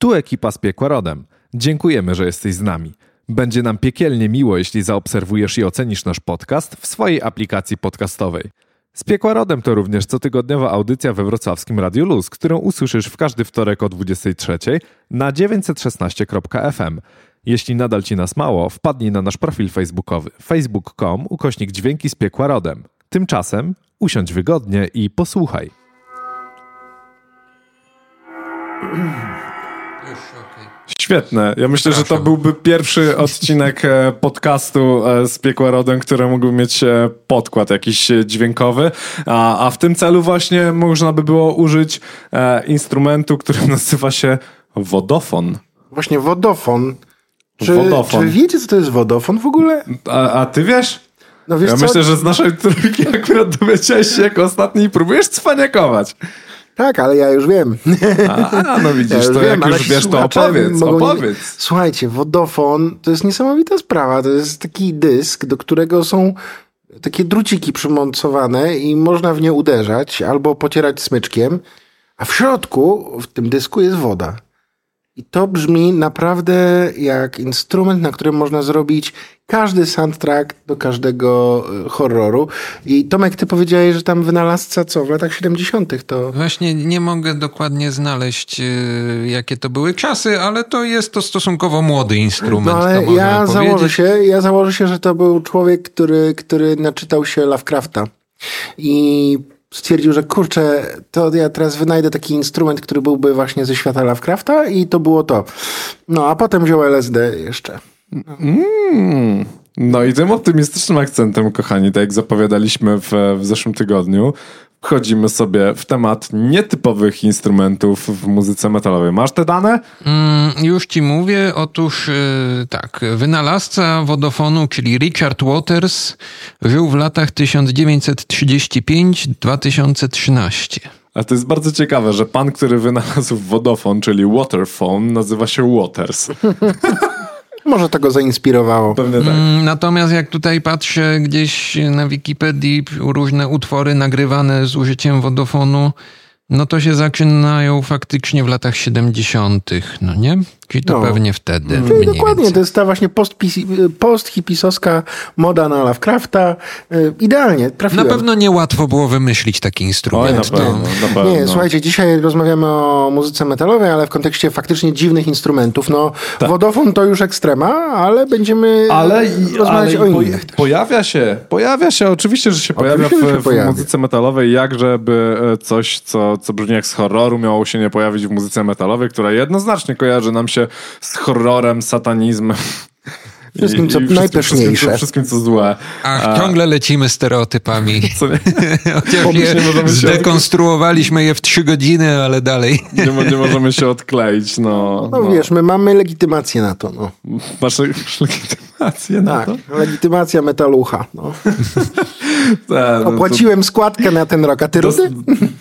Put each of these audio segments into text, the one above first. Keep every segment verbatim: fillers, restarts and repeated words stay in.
Tu ekipa z Piekła Rodem. Dziękujemy, że jesteś z nami. Będzie nam piekielnie miło, jeśli zaobserwujesz i ocenisz nasz podcast w swojej aplikacji podcastowej. Z Piekła Rodem to również cotygodniowa audycja we wrocławskim Radiu Luz, którą usłyszysz w każdy wtorek o dwudziestej trzeciej na dziewięćset szesnaście kropka ef em. Jeśli nadal Ci nas mało, wpadnij na nasz profil facebookowy facebook.com ukośnik dźwięki z Piekła Rodem. Tymczasem usiądź wygodnie i posłuchaj. Świetne. Ja myślę, że to byłby pierwszy odcinek podcastu z Piekła Rodem, który mógłby mieć podkład jakiś dźwiękowy, a, a w tym celu właśnie można by było użyć instrumentu, który nazywa się wodofon. Właśnie wodofon. Czy, wodofon. Czy wiecie, co to jest wodofon w ogóle? A, a ty wiesz? No wiesz ja co? Myślę, że z naszej trójki akurat dowiedziałeś się jako ostatni i próbujesz cwaniakować. Tak, ale ja już wiem. A, no widzisz, ja to wiem, jak już wiesz, to opowiedz, opowiedz. Nie... Słuchajcie, wodofon to jest niesamowita sprawa. To jest taki dysk, do którego są takie druciki przymocowane i można w nie uderzać albo pocierać smyczkiem, a w środku, w tym dysku jest woda. I to brzmi naprawdę jak instrument, na którym można zrobić każdy soundtrack do każdego horroru. I Tomek, ty powiedziałeś, że tam wynalazca co? W latach siedemdziesiątych to... Właśnie nie mogę dokładnie znaleźć, yy, jakie to były czasy, ale to jest to stosunkowo młody instrument. No ale to ja, założę się, ja założę się, że to był człowiek, który, który naczytał się Lovecrafta. I... stwierdził, że kurczę, to ja teraz wynajdę taki instrument, który byłby właśnie ze świata Lovecrafta i to było to. No, a potem wziął el es de jeszcze. Mm. No i tym optymistycznym akcentem, kochani, tak jak zapowiadaliśmy w, w zeszłym tygodniu, wchodzimy sobie w temat nietypowych instrumentów w muzyce metalowej. Masz te dane? Mm, już ci mówię. Otóż yy, tak, wynalazca wodofonu, czyli Richard Waters, żył w latach tysiąc dziewięćset trzydzieści pięć do dwa tysiące trzynaście. A to jest bardzo ciekawe, że pan, który wynalazł wodofon, czyli waterphone, nazywa się Waters. Może to go zainspirowało. Pewnie tak. Natomiast jak tutaj patrzę gdzieś na Wikipedii różne utwory nagrywane z użyciem wodofonu, no to się zaczynają faktycznie w latach siedemdziesiątych, no nie? Czyli to no. pewnie wtedy. Czyli mniej dokładnie, więcej. To jest ta właśnie post-hipisowska moda na Lovecrafta. Idealnie, trafiłem. Na pewno niełatwo było wymyślić taki instrument. Oj, na pewno, na pewno. Nie, słuchajcie, dzisiaj rozmawiamy o muzyce metalowej, ale w kontekście faktycznie dziwnych instrumentów. No, tak. Wodofon to już ekstrema, ale będziemy ale, rozmawiać ale o innych. Po, pojawia się, pojawia się, oczywiście, że się oczywiście pojawia w, się pojawia. w muzyce metalowej, jak żeby coś, co, co brzmi jak z horroru, miało się nie pojawić w muzyce metalowej, która jednoznacznie kojarzy nam się z horrorem, satanizmem. Wszystkim, I, co i najpeszniejsze. Wszystkim, wszystkim, co złe. Ach, A... ciągle lecimy stereotypami. Chociaż je zdekonstruowaliśmy je w trzy godziny, ale dalej. Nie, nie możemy się odkleić. No, no, no wiesz, my mamy legitymację na to. No. Masz legitymację na tak, to? Legitymacja metalucha. No. Ta, no, Opłaciłem to... składkę na ten rok, a ty do... Rudy?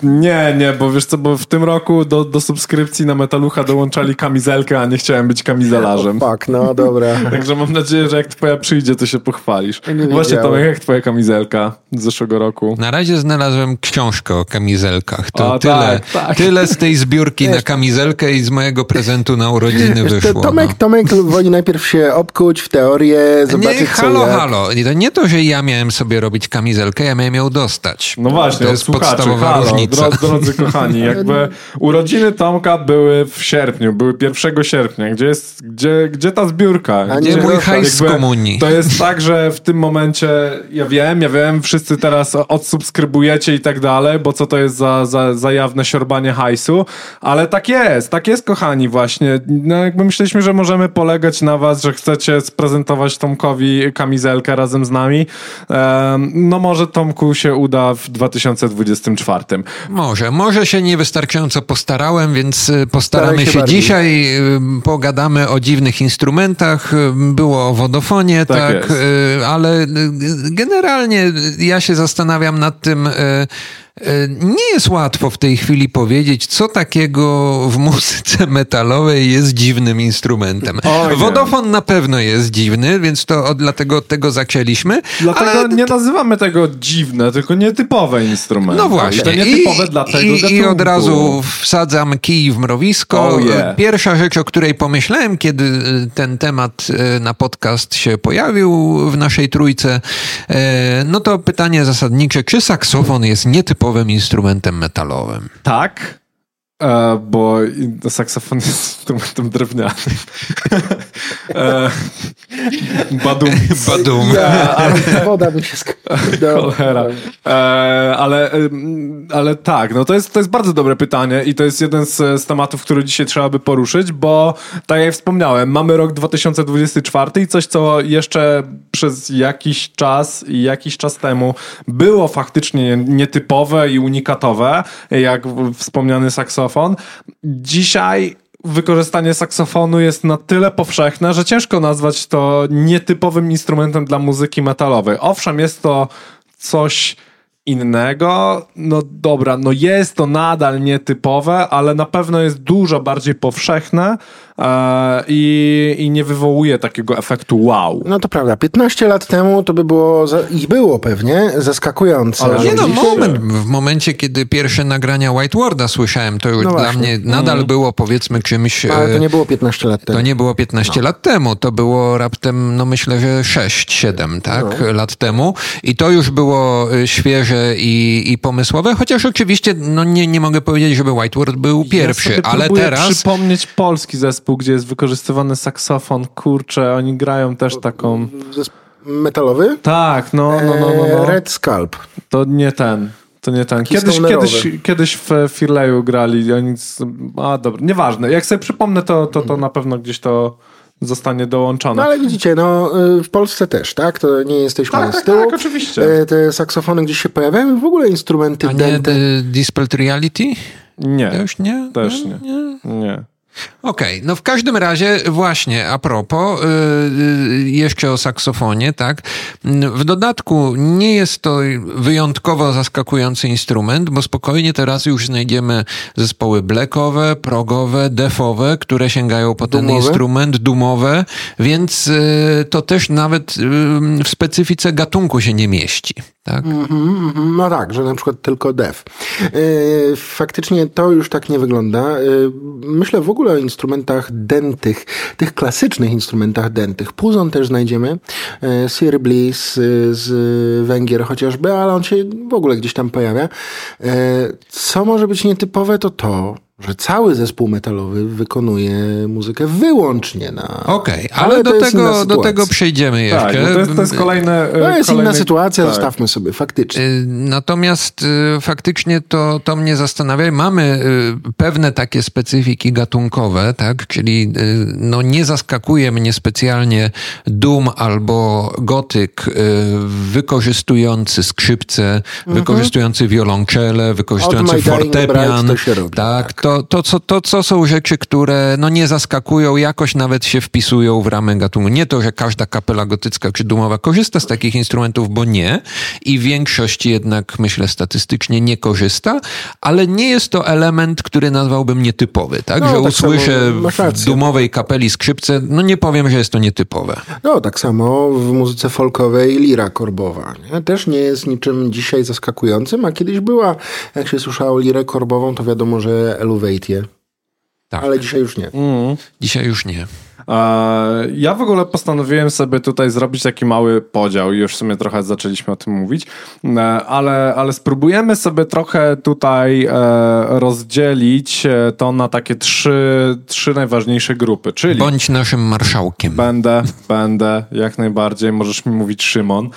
Nie, nie, bo wiesz co, bo w tym roku do, do subskrypcji na Metalucha dołączali kamizelkę, a nie chciałem być kamizelarzem. O, fuck, no dobra. Także mam nadzieję, że jak twoja przyjdzie, to się pochwalisz. Nie Właśnie Tomek, jak twoja kamizelka z zeszłego roku? Na razie znalazłem książkę o kamizelkach. To a, tyle, tak, tak. tyle z tej zbiórki wiesz, na kamizelkę i z mojego prezentu na urodziny wiesz, wyszło. Tomek, no. Tomek woli najpierw się obkuć w teorię, zobaczyć nie, halo, co halo. To nie to, że ja miałem sobie robić kamizelkę, ja miałem ją dostać. No właśnie, to jest podstawowa halo, różnica. Drodzy, drodzy kochani, jakby urodziny Tomka były w sierpniu, były pierwszego sierpnia. Gdzie jest, gdzie, gdzie ta zbiórka? A nie mój hajs z komunii. To jest tak, że w tym momencie, ja wiem, ja wiem, wszyscy teraz odsubskrybujecie i tak dalej, bo co to jest za, za, za jawne siorbanie hajsu, ale tak jest, tak jest, kochani, właśnie. No jakby myśleliśmy, że możemy polegać na was, że chcecie sprezentować Tomkowi kamizelkę razem z nami. Um, no No może Tomku się uda w dwa tysiące dwudziestym czwartym. Może. Może się niewystarczająco postarałem, więc postaramy się, się dzisiaj. Pogadamy o dziwnych instrumentach. Było o wodofonie, tak, tak ale generalnie ja się zastanawiam nad tym, Nie jest łatwo w tej chwili powiedzieć, co takiego w muzyce metalowej jest dziwnym instrumentem. O, wodofon na pewno jest dziwny, więc to dlatego tego zaksięliśmy. Dlatego ale... nie nazywamy tego dziwne, tylko nietypowe instrumenty. No właśnie. To nietypowe I, dla tego i, gatunku. I od razu wsadzam kij w mrowisko. Oh, yeah. Pierwsza rzecz, o której pomyślałem, kiedy ten temat na podcast się pojawił w naszej trójce, no to pytanie zasadnicze, czy saksofon jest nietypowy instrumentem metalowym. Tak, e, bo saksofon jest instrumentem drewnianym. e, badum. Badum. Ja, ale woda by się Cholera. E, ale, ale tak, no to jest, to jest bardzo dobre pytanie i to jest jeden z, z tematów, który dzisiaj trzeba by poruszyć, bo tak jak wspomniałem, mamy rok dwa tysiące dwudziesty czwarty i coś, co jeszcze przez jakiś czas i jakiś czas temu było faktycznie nietypowe i unikatowe, jak wspomniany saksofon. Dzisiaj wykorzystanie saksofonu jest na tyle powszechne, że ciężko nazwać to nietypowym instrumentem dla muzyki metalowej. Owszem, jest to coś innego, no dobra, no jest to nadal nietypowe, ale na pewno jest dużo bardziej powszechne e, i, i nie wywołuje takiego efektu wow. No to prawda, piętnaście lat temu to by było, za, i było pewnie, zaskakujące. Ale nie no, moment, w momencie, kiedy pierwsze nagrania White Warda słyszałem, to już no dla mnie nadal mm. było powiedzmy czymś... Ale to nie było piętnaście lat temu. To nie było piętnaście no. lat temu, to było raptem, no myślę, że sześć siedem tak, no. lat temu i to już było świeże I, i pomysłowe, chociaż oczywiście no nie, nie mogę powiedzieć, żeby White Ward był pierwszy, ja ale teraz... Ja przypomnieć polski zespół, gdzie jest wykorzystywany saksofon, kurczę, oni grają też taką... Metalowy? Tak, no, no, no, no, no. Red Scalp. To nie ten. To nie ten. Kiedyś, kiedyś, kiedyś w Firleju grali, oni... A, dobra, nieważne. Jak sobie przypomnę, to, to, to na pewno gdzieś to... zostanie dołączone. No ale widzicie, no w Polsce też, tak? To nie jesteśmy tak, z tyłu. Tak, tak, oczywiście. Te saksofony gdzieś się pojawiają i w ogóle instrumenty... A nie Dispelled Reality? Nie. Też nie? Też nie. Nie. nie. Okej, okay, no w każdym razie właśnie a propos, yy, jeszcze o saksofonie, tak, w dodatku nie jest to wyjątkowo zaskakujący instrument, bo spokojnie teraz już znajdziemy zespoły blackowe, progowe, defowe, które sięgają po ten dumowe. instrument, dumowe, więc yy, to też nawet yy, w specyfice gatunku się nie mieści. Tak? Mm-hmm, no tak, że na przykład tylko def. Yy, faktycznie to już tak nie wygląda. Yy, myślę w ogóle o instrumentach dętych, tych klasycznych instrumentach dętych. Puzon też znajdziemy. Yy, Sir Bliss z Węgier chociażby, ale on się w ogóle gdzieś tam pojawia. Yy, co może być nietypowe, to to, że cały zespół metalowy wykonuje muzykę wyłącznie na... Okej, okay, ale, ale do, tego, do tego przejdziemy jeszcze. Tak, no to, jest, to jest kolejne... To jest kolejne... inna sytuacja, tak. Zostawmy sobie, faktycznie. Natomiast faktycznie to, to mnie zastanawia. Mamy pewne takie specyfiki gatunkowe, tak? Czyli no, nie zaskakuje mnie specjalnie doom albo gotyk wykorzystujący skrzypce, mhm. wykorzystujący wiolonczelę, wykorzystujący fortepian. To się robi, tak, tak. To, to, co, to, co są rzeczy, które no, nie zaskakują, jakoś nawet się wpisują w ramy gatunku. Nie to, że każda kapela gotycka czy dumowa korzysta z takich instrumentów, bo nie. I większość jednak, myślę, statystycznie nie korzysta, ale nie jest to element, który nazwałbym nietypowy. Tak, no, że tak usłyszę w dumowej kapeli skrzypce, no nie powiem, że jest to nietypowe. No, tak samo w muzyce folkowej lira korbowa. Nie? Też nie jest niczym dzisiaj zaskakującym, a kiedyś była, jak się słyszało lirę korbową, to wiadomo, że Eluveitie. Tak. Ale dzisiaj już nie. Mm. Dzisiaj już nie. Ja w ogóle postanowiłem sobie tutaj zrobić taki mały podział i już w sumie trochę zaczęliśmy o tym mówić, ale, ale spróbujemy sobie trochę tutaj rozdzielić to na takie trzy, trzy najważniejsze grupy, czyli... Bądź naszym marszałkiem. Będę, będę, jak najbardziej, możesz mi mówić Szymon.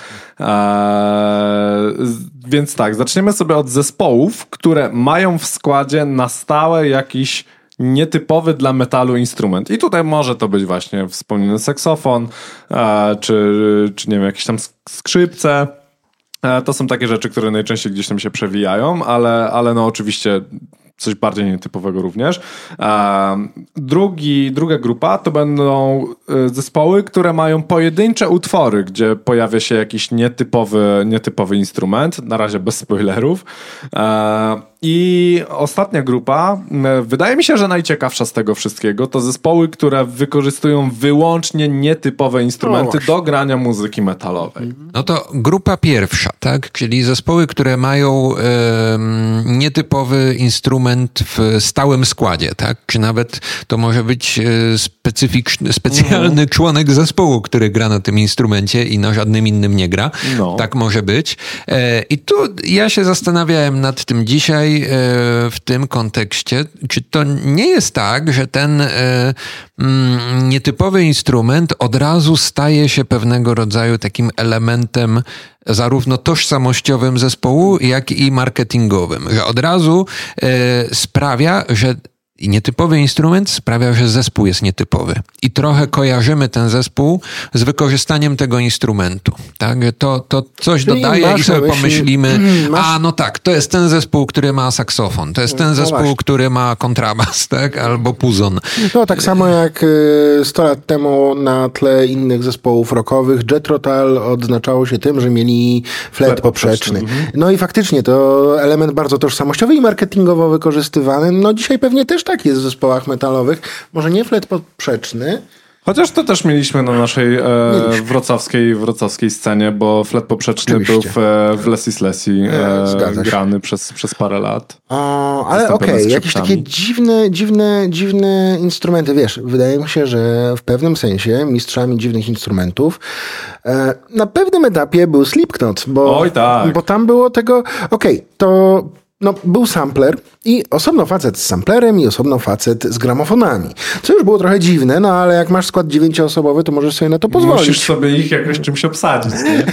Więc tak, zaczniemy sobie od zespołów, które mają w składzie na stałe jakiś nietypowy dla metalu instrument. I tutaj może to być właśnie wspomniany saksofon, e, czy, czy nie wiem, jakieś tam skrzypce. E, to są takie rzeczy, które najczęściej gdzieś tam się przewijają, ale, ale no oczywiście coś bardziej nietypowego również. Drugi, druga grupa to będą zespoły, które mają pojedyncze utwory, gdzie pojawia się jakiś nietypowy, nietypowy instrument, na razie bez spoilerów. I ostatnia grupa, wydaje mi się, że najciekawsza z tego wszystkiego, to zespoły, które wykorzystują wyłącznie nietypowe instrumenty no do grania muzyki metalowej. No to grupa pierwsza, tak? Czyli zespoły, które mają e, nietypowy instrument w stałym składzie, tak? Czy nawet to może być specyficzny, specjalny mm-hmm. członek zespołu, który gra na tym instrumencie i na żadnym innym nie gra. No. Tak może być. E, I tu ja się zastanawiałem nad tym dzisiaj, w tym kontekście, czy to nie jest tak, że ten nietypowy instrument od razu staje się pewnego rodzaju takim elementem zarówno tożsamościowym zespołu, jak i marketingowym, że od razu sprawia, że i nietypowy instrument sprawia, że zespół jest nietypowy. I trochę kojarzymy ten zespół z wykorzystaniem tego instrumentu. Tak? Że to, to coś czyli dodaje i sobie pomyślimy, masz... a no tak, to jest ten zespół, który ma saksofon, to jest ten zespół, no który ma kontrabas, tak? Albo puzon. No tak samo jak sto lat temu na tle innych zespołów rockowych Jethro Tull odznaczało się tym, że mieli flet poprzeczny. No i faktycznie to element bardzo tożsamościowy i marketingowo wykorzystywany. No dzisiaj pewnie też tak jest w zespołach metalowych. Może nie flet poprzeczny. Chociaż to też mieliśmy na naszej e, wrocławskiej, wrocławskiej scenie, bo flet poprzeczny oczywiście był w, w Lesis Lesi e, grany przez, przez parę lat. O, ale okej, okay, jakieś takie dziwne, dziwne, dziwne instrumenty. Wiesz, wydaje mi się, że w pewnym sensie mistrzami dziwnych instrumentów e, na pewnym etapie był Slipknot, bo, Oj, tak. bo tam było tego... Okej, okay, to... No, był sampler i osobno facet z samplerem i osobno facet z gramofonami. Co już było trochę dziwne, no ale jak masz skład dziewięcioosobowy, to możesz sobie na to pozwolić. Musisz sobie ich jakoś czymś obsadzić, nie?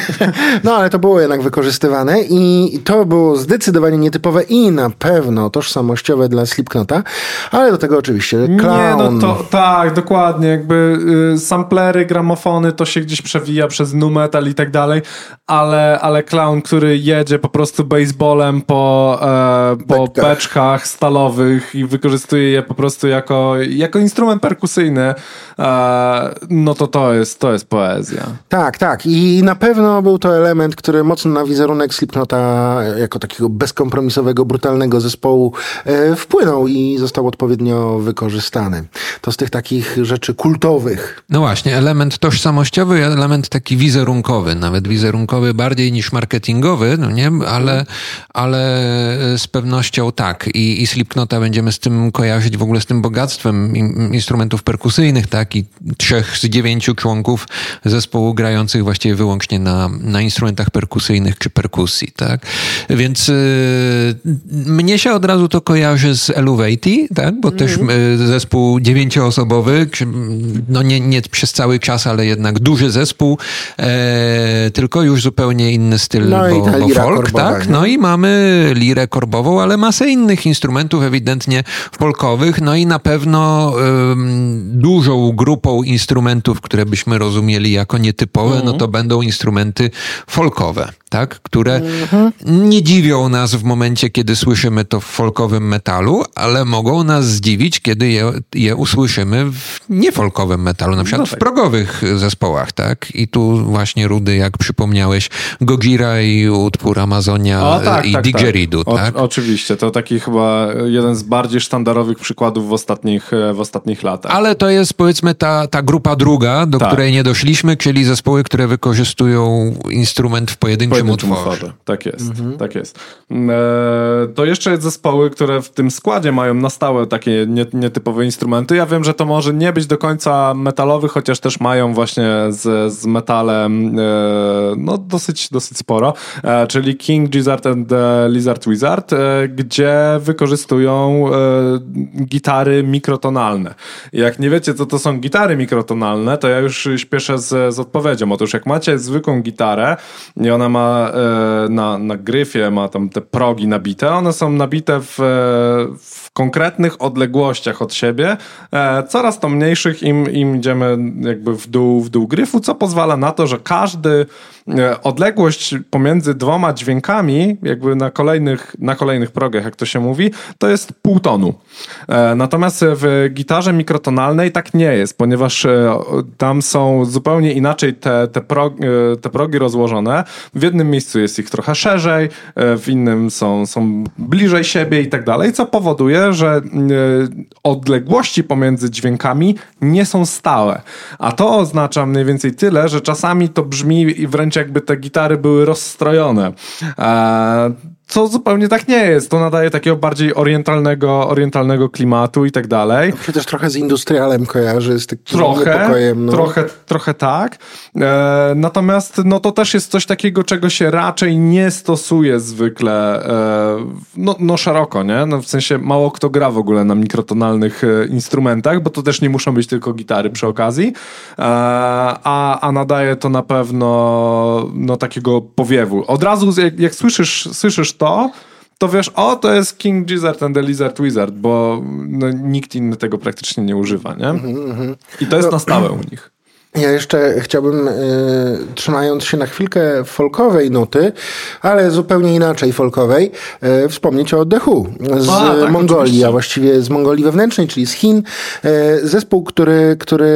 No, ale to było jednak wykorzystywane i to było zdecydowanie nietypowe i na pewno tożsamościowe dla Slipknota, ale do tego oczywiście clown. Nie, no to tak, dokładnie. Jakby y, samplery, gramofony, to się gdzieś przewija przez nu metal i tak dalej, ale, ale clown, który jedzie po prostu baseballem po... E, po beczkach stalowych i wykorzystuje je po prostu jako, jako instrument perkusyjny, no to to jest, to jest poezja. Tak, tak. I na pewno był to element, który mocno na wizerunek Slipknota jako takiego bezkompromisowego, brutalnego zespołu wpłynął i został odpowiednio wykorzystany. To z tych takich rzeczy kultowych. No właśnie, element tożsamościowy, element taki wizerunkowy, nawet wizerunkowy bardziej niż marketingowy, no nie, ale, ale z pewnością tak. I, i Slipknota będziemy z tym kojarzyć, w ogóle z tym bogactwem instrumentów perkusyjnych, tak? I trzech z dziewięciu członków zespołu grających właściwie wyłącznie na, na instrumentach perkusyjnych czy perkusji, tak? Więc y, mnie się od razu to kojarzy z Eluvati, tak? Bo mm-hmm. też y, zespół dziewięcioosobowy, czy, no nie, nie przez cały czas, ale jednak duży zespół, e, tylko już zupełnie inny styl, no bo, bo folk, korbowa, tak? Nie? No i mamy lirę korbową, ale masę innych instrumentów ewidentnie folkowych, no i na pewno ym, dużą grupą instrumentów, które byśmy rozumieli jako nietypowe, mm-hmm. no to będą instrumenty folkowe, tak? Które mm-hmm. nie dziwią nas w momencie, kiedy słyszymy to w folkowym metalu, ale mogą nas zdziwić, kiedy je, je usłyszymy w niefolkowym metalu, na przykład no tak. w progowych zespołach, tak? I tu właśnie Rudy, jak przypomniałeś, Gojira i utwór Amazonia o, tak, i tak, Diggery. Tak. O, tak? Oczywiście, to taki chyba jeden z bardziej sztandarowych przykładów w ostatnich, w ostatnich latach. Ale to jest powiedzmy ta, ta grupa druga, do tak. której nie doszliśmy, czyli zespoły, które wykorzystują instrument w pojedynczym, pojedynczym utworze. utworze. Tak jest, mhm. tak jest. Eee, to jeszcze jest zespoły, które w tym składzie mają na stałe takie nie, nietypowe instrumenty. Ja wiem, że to może nie być do końca metalowy, chociaż też mają właśnie z, z metalem eee, no dosyć, dosyć sporo, eee, czyli King Gizzard and the Lizard Wizard, gdzie wykorzystują e, gitary mikrotonalne. Jak nie wiecie, co to są gitary mikrotonalne, to ja już śpieszę z, z odpowiedzią. Otóż jak macie zwykłą gitarę i ona ma e, na, na gryfie, ma tam te progi nabite, one są nabite w, w konkretnych odległościach od siebie, e, coraz to mniejszych, im, im idziemy jakby w dół, w dół gryfu, co pozwala na to, że każdy e, odległość pomiędzy dwoma dźwiękami jakby na kolejny na kolejnych progach, jak to się mówi, to jest pół tonu. Natomiast w gitarze mikrotonalnej tak nie jest, ponieważ tam są zupełnie inaczej te, te, progi, te progi rozłożone. W jednym miejscu jest ich trochę szerzej, w innym są, są bliżej siebie i tak dalej, co powoduje, że odległości pomiędzy dźwiękami nie są stałe. A to oznacza mniej więcej tyle, że czasami to brzmi wręcz jakby te gitary były rozstrojone. Eee, co zupełnie tak nie jest. To nadaje takiego bardziej orientalnego, orientalnego klimatu i tak dalej. To się też trochę z industrialem kojarzy, z takim niepokojem. No. Trochę, trochę tak. E, natomiast no, to też jest coś takiego, czego się raczej nie stosuje zwykle e, no, no szeroko, nie? No, w sensie mało kto gra w ogóle na mikrotonalnych e, instrumentach, bo to też nie muszą być tylko gitary przy okazji. E, a, a nadaje to na pewno no, takiego powiewu. Od razu jak, jak słyszysz, słyszysz to, to wiesz, o, to jest King Gizzard and the Lizard Wizard, bo no, nikt inny tego praktycznie nie używa, nie? Mm-hmm. I to jest no, na stałe u nich. Ja jeszcze chciałbym, y, trzymając się na chwilkę folkowej nuty, ale zupełnie inaczej folkowej, y, wspomnieć o The Who z a, tak, Mongolii, oczywiście. A właściwie z Mongolii wewnętrznej, czyli z Chin. Y, zespół, który, który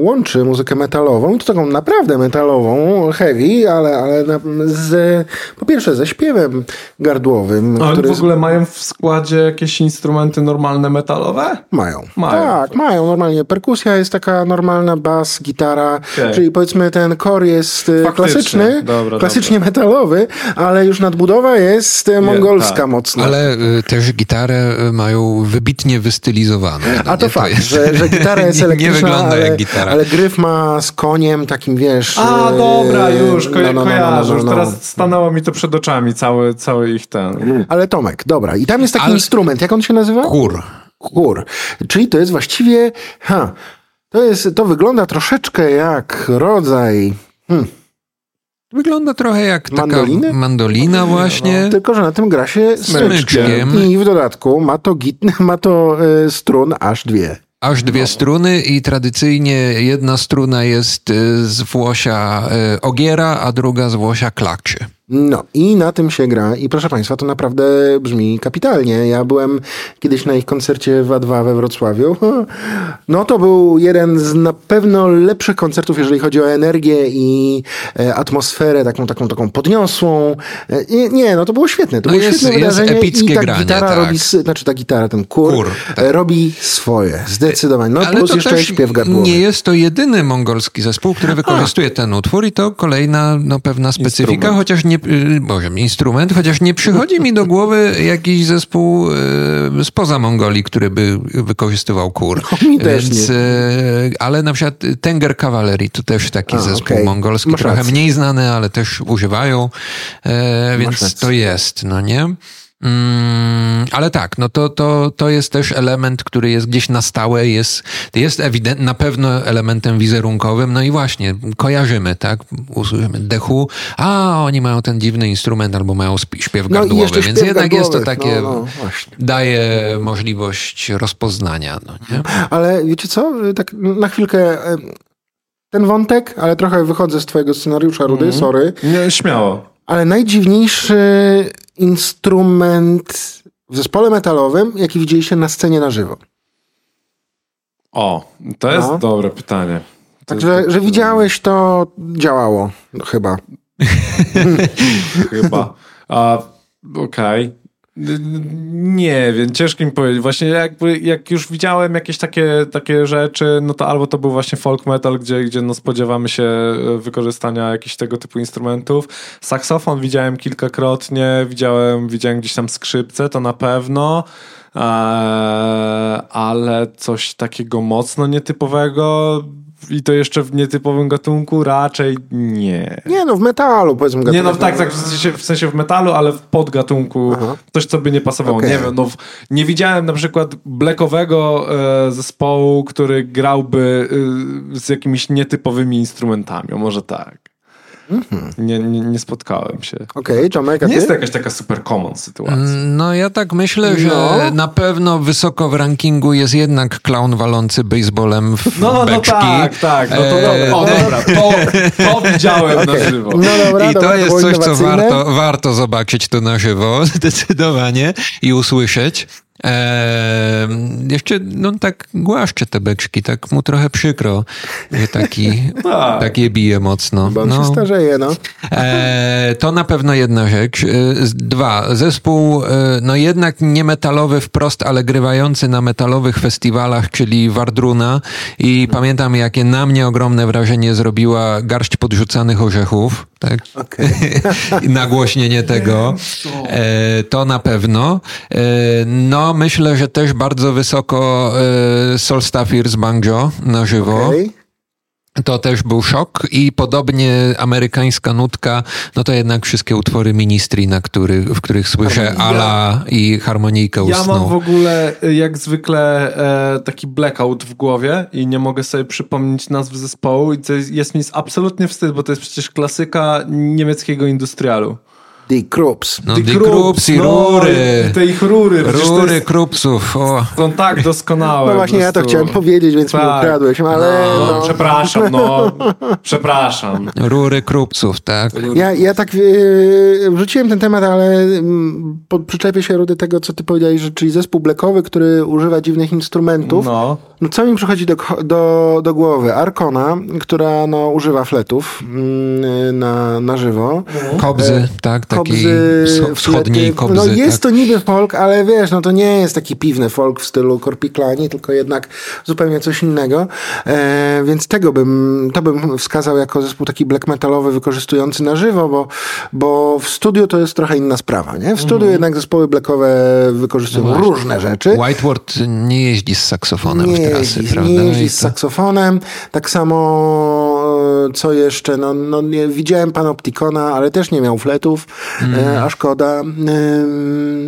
łączy muzykę metalową, to taką naprawdę metalową, heavy, ale, ale z, po pierwsze ze śpiewem gardłowym. Ale który w ogóle z... mają w składzie jakieś instrumenty normalne metalowe? Mają. mają. Tak, mają. Normalnie perkusja jest taka normalna, bas, gitara, okay. Czyli powiedzmy ten core jest faktycznie klasyczny, dobra, klasycznie dobra. Metalowy, ale już nadbudowa jest mongolska tak. Mocno. Ale y, też gitarę mają wybitnie wystylizowane. A to fakt, to jest... że, że gitara jest elektryczna, nie wygląda ale, jak gitara. Ale gryf ma z koniem takim, wiesz... A dobra, już, ko- no, no, kojarzę, no, no, no, no. Teraz stanęło mi to przed oczami, cały, cały ich ten... Ale Tomek, dobra, i tam jest taki ale... instrument, jak on się nazywa? Chór. Chór, czyli to jest właściwie... Ha, To jest, to wygląda troszeczkę jak rodzaj... Hmm. Wygląda trochę jak taka mandoliny? mandolina właśnie. No, tylko, że na tym gra się smyczkiem. I w dodatku ma to, git, ma to y, strun aż dwie. Aż dwie struny i tradycyjnie jedna struna jest z włosia ogiera, a druga z włosia klaksie. No i na tym się gra i proszę Państwa, to naprawdę brzmi kapitalnie. Ja byłem kiedyś na ich koncercie w A dwa we Wrocławiu. No to był jeden z na pewno lepszych koncertów, jeżeli chodzi o energię i atmosferę taką taką, taką podniosłą. Nie, nie, no to było świetne. To no było jest, świetne jest wydarzenie epickie i ta granie, gitara tak. robi, znaczy ta gitara, ten kur, kur tak. robi swoje. Zdecydowanie. No ale plus jeszcze śpiew gardłowy. Nie jest to jedyny mongolski zespół, który wykorzystuje A. ten utwór i to kolejna no, pewna specyfika, instrument. Chociaż nie Boże, instrument, chociaż nie przychodzi mi do głowy jakiś zespół spoza Mongolii, który by wykorzystywał kur. No, mi więc, też nie. Ale na przykład Tenger Cavalry to też taki A, zespół okay. mongolski, Masz trochę rację. Mniej znany, ale też używają, więc to jest, no nie? Mm, ale tak, no to, to, to jest też element, który jest gdzieś na stałe, jest, jest ewident, na pewno elementem wizerunkowym, no i właśnie kojarzymy, tak, usłyszymy dechu, a oni mają ten dziwny instrument albo mają śpiew gardłowy, no więc jednak jest to takie, no, no, daje możliwość rozpoznania, no nie? Ale wiecie co, tak na chwilkę... Ten wątek, ale trochę wychodzę z twojego scenariusza, Rudy, mm. sorry. Nie, śmiało. Ale najdziwniejszy instrument w zespole metalowym, jaki widzieliście na scenie na żywo? O, to jest no. dobre pytanie. Także, że widziałeś, to działało. No, chyba. chyba. Okej. Okay. Nie wiem, ciężko mi powiedzieć. Właśnie jakby, jak już widziałem jakieś takie, takie rzeczy, no to albo to był właśnie folk metal, gdzie, gdzie no spodziewamy się wykorzystania jakichś tego typu instrumentów. Saksofon widziałem kilkakrotnie, widziałem, widziałem gdzieś tam skrzypce, to na pewno. Eee, ale coś takiego mocno nietypowego... I to jeszcze w nietypowym gatunku raczej nie. Nie, no w metalu powiedzmy. Gatunku. Nie, no tak, tak w, sensie, w sensie w metalu, ale w podgatunku Aha. coś, co by nie pasowało. Okay. Nie wiem, no w, nie widziałem na przykład blackowego e, zespołu, który grałby e, z jakimiś nietypowymi instrumentami, może tak. Mm-hmm. Nie, nie, nie spotkałem się. Okej, okay, Jamaica. Nie jest to jakaś taka super common sytuacja. No ja tak myślę, że no. na pewno wysoko w rankingu jest jednak klaun walący baseballem w no, no, beczki. No tak, tak. No to e... o, dobra, to, to widziałem okay. na żywo. No, dobra, I to dobra, jest to coś, co warto, warto zobaczyć tu na żywo, zdecydowanie, i usłyszeć. Eee, jeszcze, no tak głaszczę te beczki, tak mu trochę przykro, że taki, tak je bije mocno. Bo on no. się starzeje, no. Eee, to na pewno jedna rzecz. Eee, dwa, zespół, e, no jednak nie metalowy wprost, ale grywający na metalowych festiwalach, czyli Wardruna, i no. pamiętam, jakie na mnie ogromne wrażenie zrobiła garść podrzucanych orzechów, tak? Okay. Nagłośnienie tego. E, to na pewno. E, no, myślę, że też bardzo wysoko y, Solstafir z banjo na żywo. Okay. To też był szok, i podobnie amerykańska nutka, no to jednak wszystkie utwory Ministry, na który, w których słyszę ala i harmonijkę usną. Ja mam w ogóle jak zwykle e, taki blackout w głowie i nie mogę sobie przypomnieć nazw zespołu, i to jest, jest mi absolutnie wstyd, bo to jest przecież klasyka niemieckiego industrialu. Die Krups. No, Die Krups i rury. No, te ich rury. Rury jest... Krupsów. O. Są tak doskonałe. No właśnie, ja to chciałem powiedzieć, więc tak. mi ukradłeś, ale... No, no. No, przepraszam, no. Przepraszam. Rury Krupsów, tak. Ja, ja tak yy, wrzuciłem ten temat, ale yy, przyczepię się do tego, co ty powiedziałeś, że, czyli zespół blackowy, który używa dziwnych instrumentów. No. No co mi przychodzi do, do, do głowy? Arkona, która no, używa fletów yy, na, na żywo. No. Kobzy, e, tak, tak. Kobzy, wschodniej kobzy. No jest tak. to niby folk, ale wiesz, no to nie jest taki piwny folk w stylu Korpiklaani, tylko jednak zupełnie coś innego. E, więc tego bym, to bym wskazał jako zespół taki black metalowy wykorzystujący na żywo, bo, bo w studiu to jest trochę inna sprawa, nie? W studiu mm. jednak zespoły blackowe wykorzystują no różne rzeczy. White Ward nie jeździ z saksofonem nie teraz, jeździ, prawda? Nie jeździ z saksofonem. Tak samo co jeszcze? No, no nie, widziałem Panopticona, ale też nie miał fletów. Mm. A szkoda. Ym,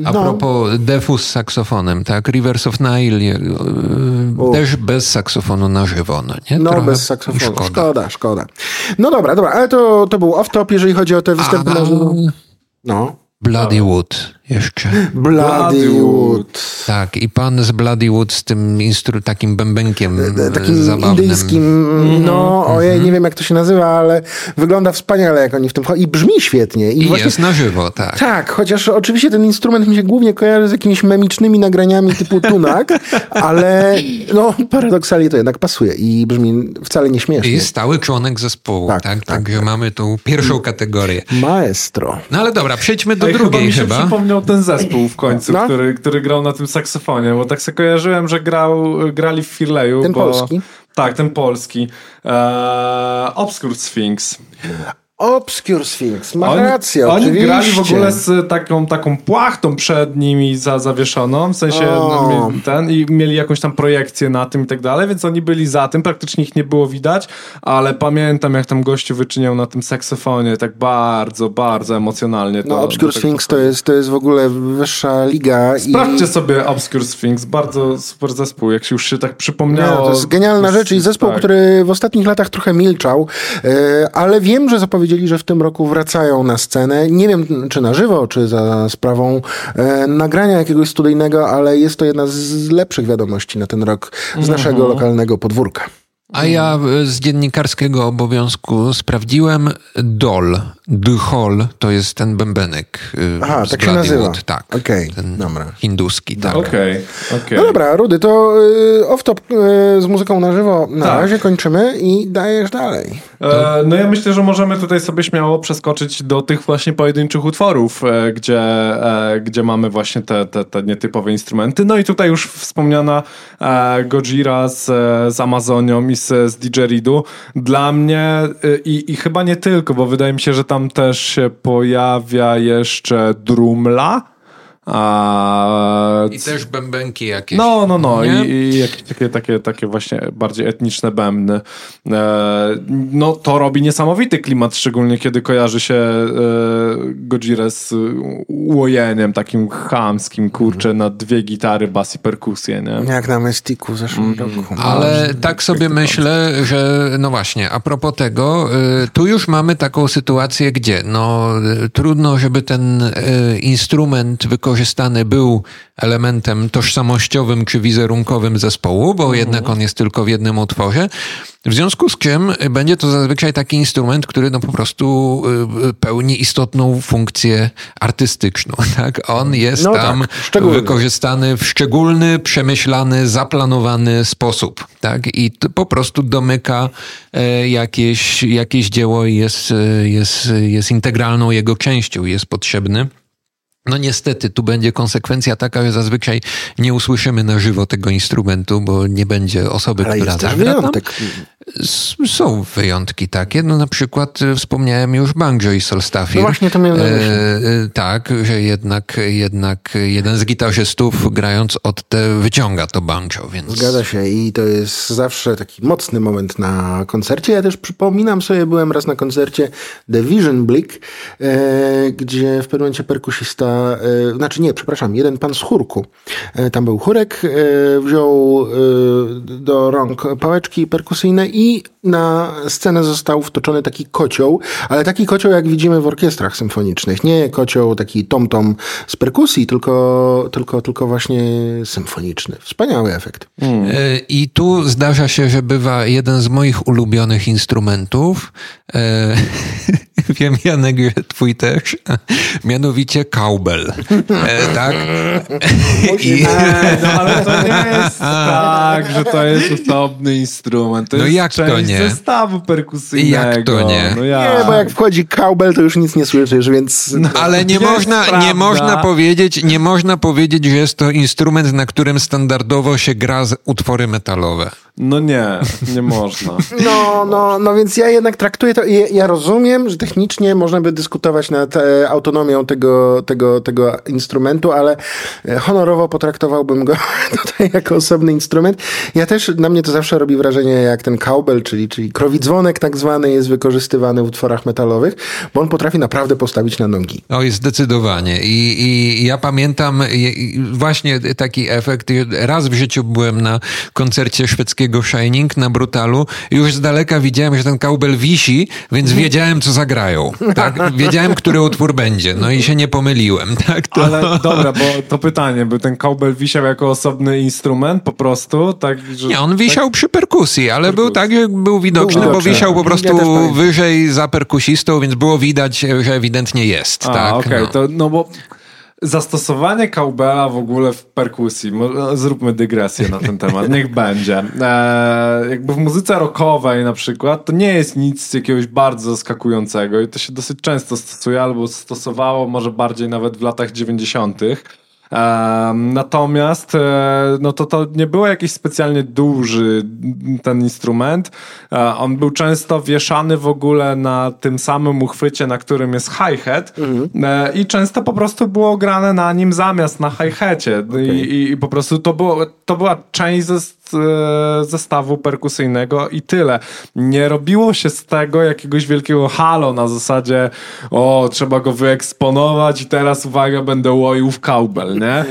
A no. propos defus z saksofonem, tak? Rivers of Nile Uf. też bez saksofonu na żywo, no nie? No, trochę bez saksofonu. Szkoda. szkoda, szkoda. No dobra, dobra, ale to, to był off-top, jeżeli chodzi o te występy na żywo. No. Bloody Wood jeszcze. Bloody Wood. Tak, i pan z Bloody Wood z tym instru- takim bębenkiem e, takim zabawnym. Indyjskim, no mm-hmm. ojej, nie wiem jak to się nazywa, ale wygląda wspaniale, jak oni w tym... I brzmi świetnie. I, I właśnie... jest na żywo, tak. Tak, chociaż oczywiście ten instrument mi się głównie kojarzy z jakimiś memicznymi nagraniami typu Tunak, ale no paradoksalnie to jednak pasuje i brzmi wcale nie śmiesznie. I stały członek zespołu, tak? Także tak, tak, tak. mamy tą pierwszą kategorię. Maestro. No ale dobra, przejdźmy do Ej, drugiej chyba. Mi się chyba. przypomniał ten zespół w końcu, no? który, który grał na tym saksofonie, bo tak sobie kojarzyłem, że grał, grali w Firleju. Ten bo, polski? Tak, ten polski. Eee, Obscure Sphinx. Obscure Sphinx, ma rację, oni oczywiście. Grali w ogóle z taką, taką płachtą przed nimi za, zawieszoną, w sensie no, ten, i mieli jakąś tam projekcję na tym i tak dalej, więc oni byli za tym, praktycznie ich nie było widać, ale pamiętam, jak tam gościu wyczyniał na tym saksofonie tak bardzo, bardzo emocjonalnie. To, no Obscure Sphinx to jest, to jest w ogóle wyższa liga. Sprawdźcie i... sobie Obscure Sphinx, bardzo super zespół, jak się już się tak przypomniało. No, to jest genialna to jest, rzecz i zespół, tak. który w ostatnich latach trochę milczał, yy, ale wiem, że zapowiedział, że w tym roku wracają na scenę. Nie wiem, czy na żywo, czy za sprawą e, nagrania jakiegoś studyjnego, ale jest to jedna z lepszych wiadomości na ten rok z naszego lokalnego podwórka. A ja z dziennikarskiego obowiązku sprawdziłem dol. The Hall to jest ten bębenek. Aha, tak się nazywa. Wood, tak. Okej, okay. dobra. Hinduski, tak. Okej, okay. okay. No dobra, Rudy, to off-top z muzyką na żywo na tak. razie kończymy i dajesz dalej. E, no ja myślę, że możemy tutaj sobie śmiało przeskoczyć do tych właśnie pojedynczych utworów, gdzie, gdzie mamy właśnie te, te, te nietypowe instrumenty. No i tutaj już wspomniana Gojira z, z Amazonią i z didgeridoo. Dla mnie i, i chyba nie tylko, bo wydaje mi się, że tam też się pojawia jeszcze drumla, A... I też bębenki jakieś. No, no, no. I, i jakieś takie, takie, takie właśnie bardziej etniczne bębny. E, no, to robi niesamowity klimat, szczególnie kiedy kojarzy się e, Gojirę z łojeniem takim chamskim, kurczę, na dwie gitary, bas i perkusję, nie? Jak na Mystiku w zeszłym mm. roku. Ale no, tak sobie myślę, że no właśnie, a propos tego, y, tu już mamy taką sytuację, gdzie no trudno, żeby ten y, instrument wykorzystał korzystany był elementem tożsamościowym czy wizerunkowym zespołu, bo mhm. jednak on jest tylko w jednym utworze. W związku z czym będzie to zazwyczaj taki instrument, który no po prostu pełni istotną funkcję artystyczną, tak? On jest no tam tak, wykorzystany w szczególny, przemyślany, zaplanowany sposób, tak? I po prostu domyka jakieś, jakieś dzieło i jest, jest, jest integralną jego częścią, jest potrzebny. No niestety, tu będzie konsekwencja taka, że zazwyczaj nie usłyszymy na żywo tego instrumentu, bo nie będzie osoby, ale która zagra tam. S- są wyjątki takie, no na przykład wspomniałem już banjo i Solstafir. No właśnie, to miałem e, e, tak, że jednak, jednak jeden z gitarzystów grając od te wyciąga to banjo, więc... Zgadza się i to jest zawsze taki mocny moment na koncercie. Ja też przypominam sobie, byłem raz na koncercie The Vision Blick, e, gdzie w pewnym momencie perkusista e, znaczy nie, przepraszam, jeden pan z chórku, e, tam był chórek, e, wziął e, do rąk pałeczki perkusyjne i na scenę został wtoczony taki kocioł, ale taki kocioł jak widzimy w orkiestrach symfonicznych. Nie kocioł taki tom-tom z perkusji, tylko, tylko, tylko właśnie symfoniczny. Wspaniały efekt. Mm. I tu zdarza się, że bywa jeden z moich ulubionych instrumentów. E- Wiem, Janek, że twój też. Mianowicie kaubel. E, tak? I... No, ale to nie jest tak, że to jest osobny instrument. To no jest jak część to nie? zestawu perkusyjnego. Jak to nie? No jak? Nie, bo jak wchodzi kaubel, to już nic nie słyszysz, więc... No, ale nie, nie, można, nie, można powiedzieć, nie można powiedzieć, że jest to instrument, na którym standardowo się gra z utwory metalowe. No nie, nie można. No, no, no więc ja jednak traktuję to... Ja, ja rozumiem, że technicznie można by dyskutować nad e, autonomią tego, tego, tego instrumentu, ale e, honorowo potraktowałbym go tutaj jako osobny instrument. Ja też, na mnie to zawsze robi wrażenie, jak ten cowbell, czyli, czyli krowi dzwonek tak zwany, jest wykorzystywany w utworach metalowych, bo on potrafi naprawdę postawić na nogi. Oj, zdecydowanie. I, i ja pamiętam i, właśnie taki efekt. Raz w życiu byłem na koncercie szwedzkiego Shining na Brutalu. Już z daleka widziałem, że ten cowbell wisi, więc wiedziałem, co zagrało. Grają, tak? Wiedziałem, który utwór będzie, no i się nie pomyliłem, tak? To... Ale dobra, bo to pytanie, by ten cowbell wisiał jako osobny instrument po prostu, tak? Że... Nie, on wisiał tak? przy perkusji, ale perkus. był tak, że był widoczny, był bo widoczny. Wisiał po prostu ja wyżej za perkusistą, więc było widać, że ewidentnie jest, A, tak? okej, okay. no. to no bo... Zastosowanie cowbella w ogóle w perkusji. Zróbmy dygresję na ten temat. Niech będzie. Eee, jakby w muzyce rockowej na przykład to nie jest nic jakiegoś bardzo zaskakującego i to się dosyć często stosuje albo stosowało może bardziej nawet w latach dziewięćdziesiątych. Natomiast no to, to nie był jakiś specjalnie duży ten instrument. On był często wieszany w ogóle na tym samym uchwycie, na którym jest hi-hat mhm. i często po prostu było grane na nim zamiast na hi-hacie. Okay. I, i po prostu to, było, to była część ze zestawu perkusyjnego i tyle. Nie robiło się z tego jakiegoś wielkiego halo na zasadzie o, trzeba go wyeksponować i teraz uwaga, będę łoił w cowbell, nie?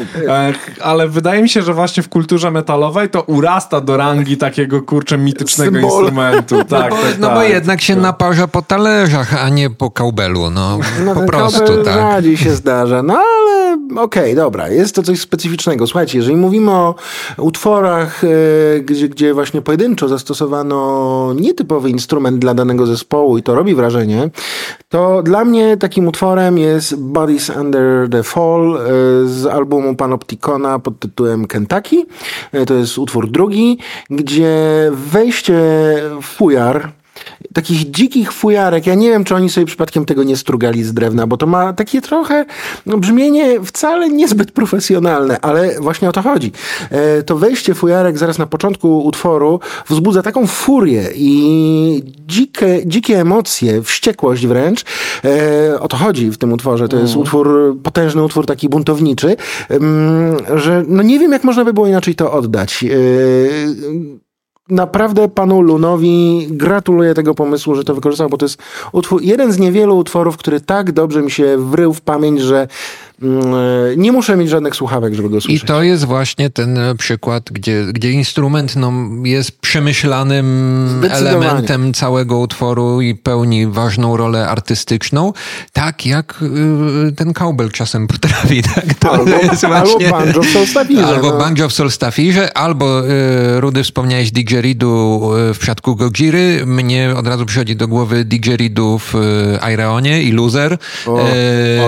Ale wydaje mi się, że właśnie w kulturze metalowej to urasta do rangi takiego, kurczę, mitycznego Symbol. instrumentu. Tak, no bo, tak, no bo tak, jednak się tak. naparza po talerzach, a nie po cowbellu. No, no po prostu, tak. Rzadziej się zdarza, no ale okej, okay, dobra, jest to coś specyficznego. Słuchajcie, jeżeli mówimy o utworach Gdzie, gdzie właśnie pojedynczo zastosowano nietypowy instrument dla danego zespołu i to robi wrażenie, to dla mnie takim utworem jest Bodies Under the Fall z albumu Panopticona pod tytułem Kentucky. To jest utwór drugi, gdzie wejście w fujar takich dzikich fujarek. Ja nie wiem, czy oni sobie przypadkiem tego nie strugali z drewna, bo to ma takie trochę no, brzmienie wcale niezbyt profesjonalne, ale właśnie o to chodzi. E, to wejście fujarek zaraz na początku utworu wzbudza taką furię i dzikie, dzikie emocje, wściekłość wręcz. E, o to chodzi w tym utworze. To jest utwór, potężny utwór taki buntowniczy, że no nie wiem, jak można by było inaczej to oddać. Naprawdę panu Lunowi gratuluję tego pomysłu, że to wykorzystał, bo to jest utwór, jeden z niewielu utworów, który tak dobrze mi się wrył w pamięć, że nie muszę mieć żadnych słuchawek, żeby go słyszeć. I to jest właśnie ten przykład, gdzie, gdzie instrument no, jest przemyślanym elementem całego utworu i pełni ważną rolę artystyczną, tak jak y, ten kaubel czasem potrafi. Tak? To albo, jest właśnie, albo banjo w Solstafirze. Albo no. banjo w Solstafirze, albo y, Rudy, wspomniałeś didgeridu w przypadku Gojiry. Mnie od razu przychodzi do głowy didgeridu w Aireonie i Loser. O, y,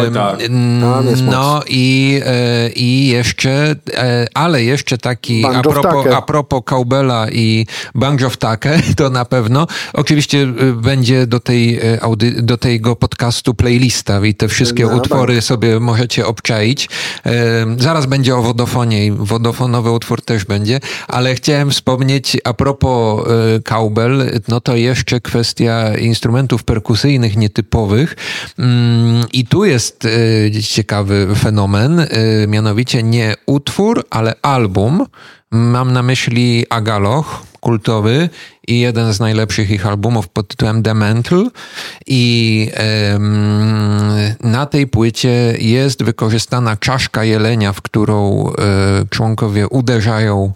o tak. Tam jest No i, e, i jeszcze, e, ale jeszcze taki a propos, a propos kaubela i banjo wtakę, to na pewno. Oczywiście będzie do, tej audy- do tego podcastu playlista i te wszystkie no, utwory tak. sobie możecie obczaić. E, zaraz będzie o wodofonie i wodofonowy utwór też będzie, ale chciałem wspomnieć a propos e, kaubel, no to jeszcze kwestia instrumentów perkusyjnych nietypowych mm, i tu jest e, ciekawe fenomen, mianowicie nie utwór, ale album. Mam na myśli Agaloch, kultowy i jeden z najlepszych ich albumów pod tytułem The Mantle i y, na tej płycie jest wykorzystana czaszka jelenia, w którą y, członkowie uderzają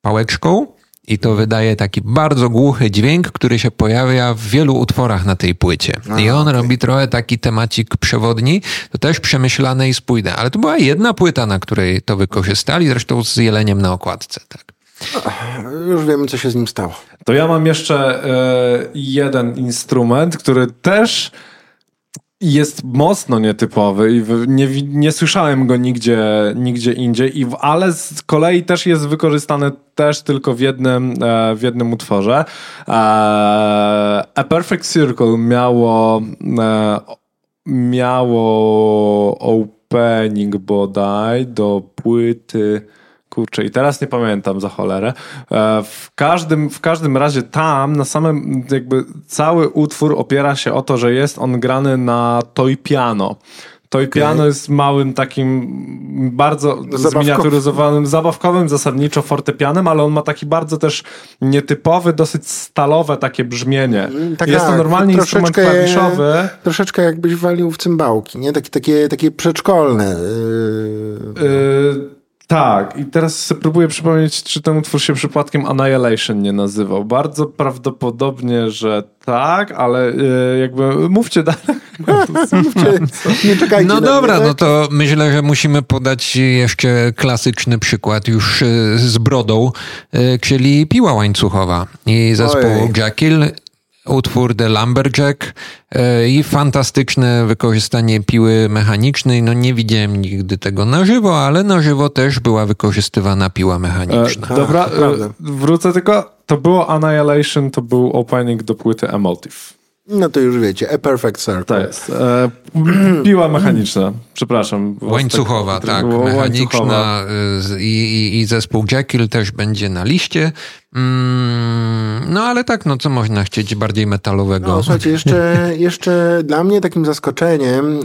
pałeczką. I to wydaje taki bardzo głuchy dźwięk, który się pojawia w wielu utworach na tej płycie. Aha, I on okay. robi trochę taki temacik przewodni, to też przemyślane i spójne. Ale to była jedna płyta, na której to wykorzystali, zresztą z jeleniem na okładce. Tak. Już wiemy, co się z nim stało. To ja mam jeszcze y, jeden instrument, który też jest mocno nietypowy i nie, nie słyszałem go nigdzie, nigdzie indziej, i, ale z kolei też jest wykorzystany też tylko w jednym, e, w jednym utworze. E, A Perfect Circle miało e, miało opening bodaj do płyty... Kurczę, i teraz nie pamiętam za cholerę. W każdym, w każdym razie tam, na samym, jakby cały utwór opiera się o to, że jest on grany na toy piano. Toy okay. piano jest małym takim bardzo Zabawko... zminiaturyzowanym, zabawkowym zasadniczo fortepianem, ale on ma taki bardzo też nietypowy, dosyć stalowe takie brzmienie. Tak, jest to normalnie instrument klawiszowy. Troszeczkę jakbyś walił w cymbałki, nie? Takie, takie, takie przedszkolne. Yy... Yy... Tak, i teraz próbuję przypomnieć, czy ten utwór się przypadkiem Annihilation nie nazywał. Bardzo prawdopodobnie, że tak, ale yy, jakby mówcie dalej. mówcie, nie czekajcie. No dobra, mnie, tak? No to myślę, że musimy podać jeszcze klasyczny przykład już z brodą, yy, czyli Piła łańcuchowa i zespołu Jackil. Utwór The Lumberjack yy, i fantastyczne wykorzystanie piły mechanicznej. No nie widziałem nigdy tego na żywo, ale na żywo też była wykorzystywana piła mechaniczna. E, dobra, e, wrócę tylko. To było Annihilation, to był opening do płyty Emotive. No to już wiecie, A Perfect Circle. To jest. E, piła mechaniczna, przepraszam. Łańcuchowa, tak, tak mechaniczna łańcuchowa. I, i, i zespół Jackil też będzie na liście. Mm, no ale tak, no co można chcieć bardziej metalowego. No słuchajcie, jeszcze, jeszcze dla mnie takim zaskoczeniem e,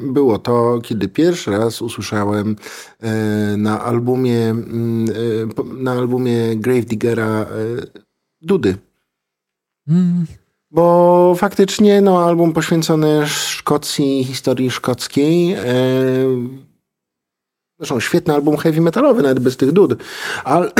było to, kiedy pierwszy raz usłyszałem e, na albumie e, na albumie Grave Diggera e, Dudy. Mm. Bo faktycznie no, album poświęcony Szkocji, historii szkockiej. E, zresztą świetny album heavy metalowy, nawet bez tych dud. Ale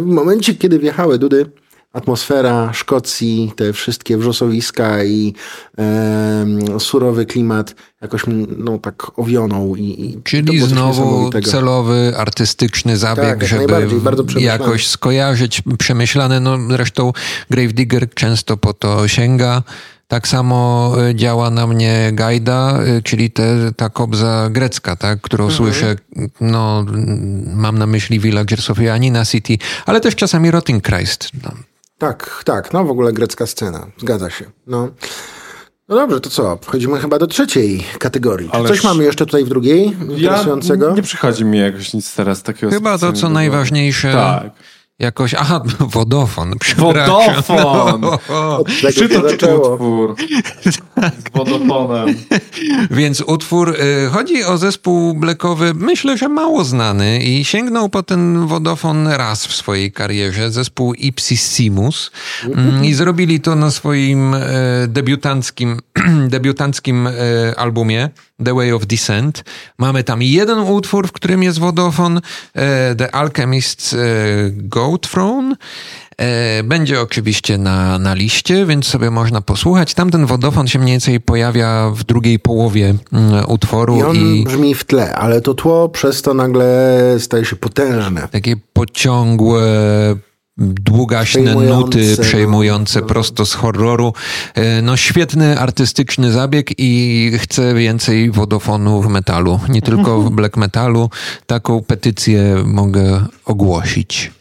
w momencie, kiedy wjechały dudy, atmosfera Szkocji, te wszystkie wrzosowiska i e, surowy klimat jakoś no, tak owionął. I, i Czyli znowu celowy, artystyczny zabieg, tak, żeby jakoś skojarzyć, przemyślany. No, zresztą Gravedigger często po to sięga. Tak samo działa na mnie Gajda, czyli te, ta kobza grecka, tak, którą mhm. słyszę, no mam na myśli Villagers of Ioannina City, ale też czasami Rotting Christ. No. Tak, tak, no w ogóle grecka scena, zgadza się. No, no dobrze, to co? Wchodzimy chyba do trzeciej kategorii. Ależ... Coś mamy jeszcze tutaj w drugiej interesującego? Ja, nie przychodzi mi jakoś nic teraz takiego. Chyba to, co najważniejsze... Tak. Jakoś, aha, wodofon. Wodofon! No. Czy to zaczęło? Utwór z wodofonem. Więc utwór, y, chodzi o zespół blackowy, myślę, że mało znany i sięgnął po ten wodofon raz w swojej karierze, zespół Ipsissimus mm, i zrobili to na swoim y, debiutanckim, debiutanckim y, albumie The Way of Descent. Mamy tam jeden utwór, w którym jest wodofon, y, The Alchemist's y, Goat Throne. E, będzie oczywiście na, na liście, więc sobie można posłuchać. Tamten wodofon się mniej więcej pojawia w drugiej połowie mm, utworu. I on i... brzmi w tle, ale to tło przez to nagle staje się potężne. Takie pociągłe... długaśne przejmujące, nuty przejmujące no, prosto z horroru. No świetny artystyczny zabieg i chcę więcej wodofonu w metalu. Nie tylko w black metalu. Taką petycję mogę ogłosić.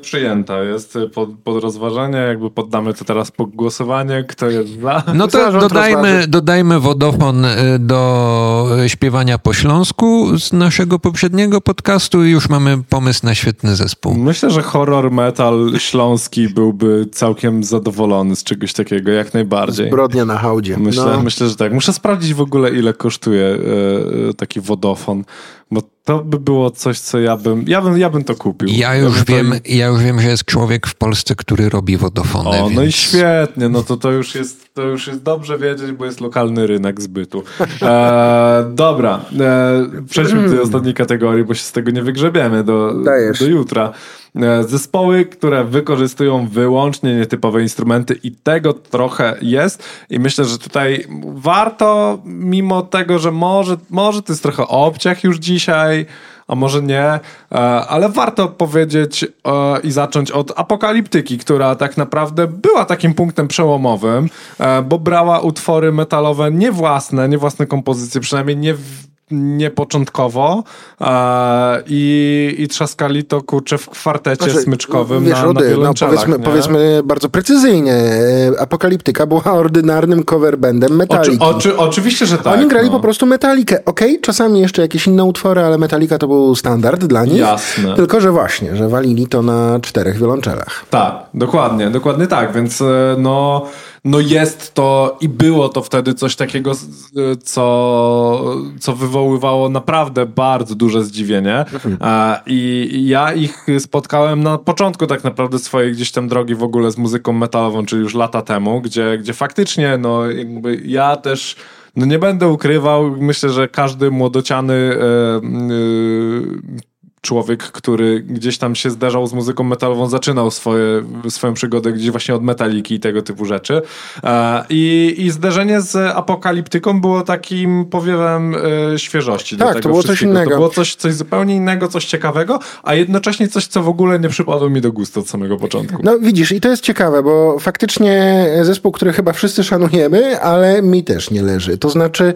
Przyjęta jest pod, pod rozważanie, jakby poddamy to teraz pod głosowanie, kto jest dla. No to dodajmy, dodajmy wodofon do śpiewania po śląsku z naszego poprzedniego podcastu i już mamy pomysł na świetny zespół. Myślę, że horror metal śląski byłby całkiem zadowolony z czegoś takiego, jak najbardziej. Zbrodnia na hałdzie. Myślę, no. myślę, że tak. Muszę sprawdzić w ogóle, ile kosztuje taki wodofon, bo to by było coś, co ja bym... Ja bym, ja bym to kupił. Ja już, ja wiem, to... ja już wiem, że jest człowiek w Polsce, który robi wodofony. O, więc... no i świetnie. No to, to, już jest, to już jest dobrze wiedzieć, bo jest lokalny rynek zbytu. E, dobra. E, przejdźmy do tej ostatniej kategorii, bo się z tego nie wygrzebiemy do, do jutra. E, zespoły, które wykorzystują wyłącznie nietypowe instrumenty i tego trochę jest. I myślę, że tutaj warto, mimo tego, że może, może to jest trochę obciach już dzisiaj, a może nie, ale warto powiedzieć i zacząć od Apokaliptyki, która tak naprawdę była takim punktem przełomowym, bo brała utwory metalowe niewłasne, niewłasne kompozycje, przynajmniej nie, nie początkowo i, i trzaskali to kurczę w kwartecie znaczy, smyczkowym wiesz, na, Rudy, na wiolonczelach. No powiedzmy, powiedzmy bardzo precyzyjnie, Apokaliptyka była ordynarnym cover bandem Metalliki. Oczy, oczy, oczywiście, że tak. Oni grali no. po prostu Metallicę. Okej, okay, czasami jeszcze jakieś inne utwory, ale Metallica to był standard dla nich. Jasne. Tylko, że właśnie, że walili to na czterech wiolonczelach. Tak, dokładnie, dokładnie tak, więc no... No jest to i było to wtedy coś takiego, co, co wywoływało naprawdę bardzo duże zdziwienie i ja ich spotkałem na początku tak naprawdę swojej gdzieś tam drogi w ogóle z muzyką metalową, czyli już lata temu, gdzie, gdzie faktycznie no jakby ja też no nie będę ukrywał, myślę, że każdy młodociany yy, yy, człowiek, który gdzieś tam się zderzał z muzyką metalową, zaczynał swoje, swoją przygodę gdzieś właśnie od Metaliki i tego typu rzeczy. I, i zderzenie z Apokaliptyką było takim powiewem świeżości. Tak, do tego to było wszystkiego. Coś innego. To było coś, coś zupełnie innego, coś ciekawego, a jednocześnie coś, co w ogóle nie przypadło mi do gustu od samego początku. No widzisz, i to jest ciekawe, bo faktycznie zespół, który chyba wszyscy szanujemy, ale mi też nie leży. To znaczy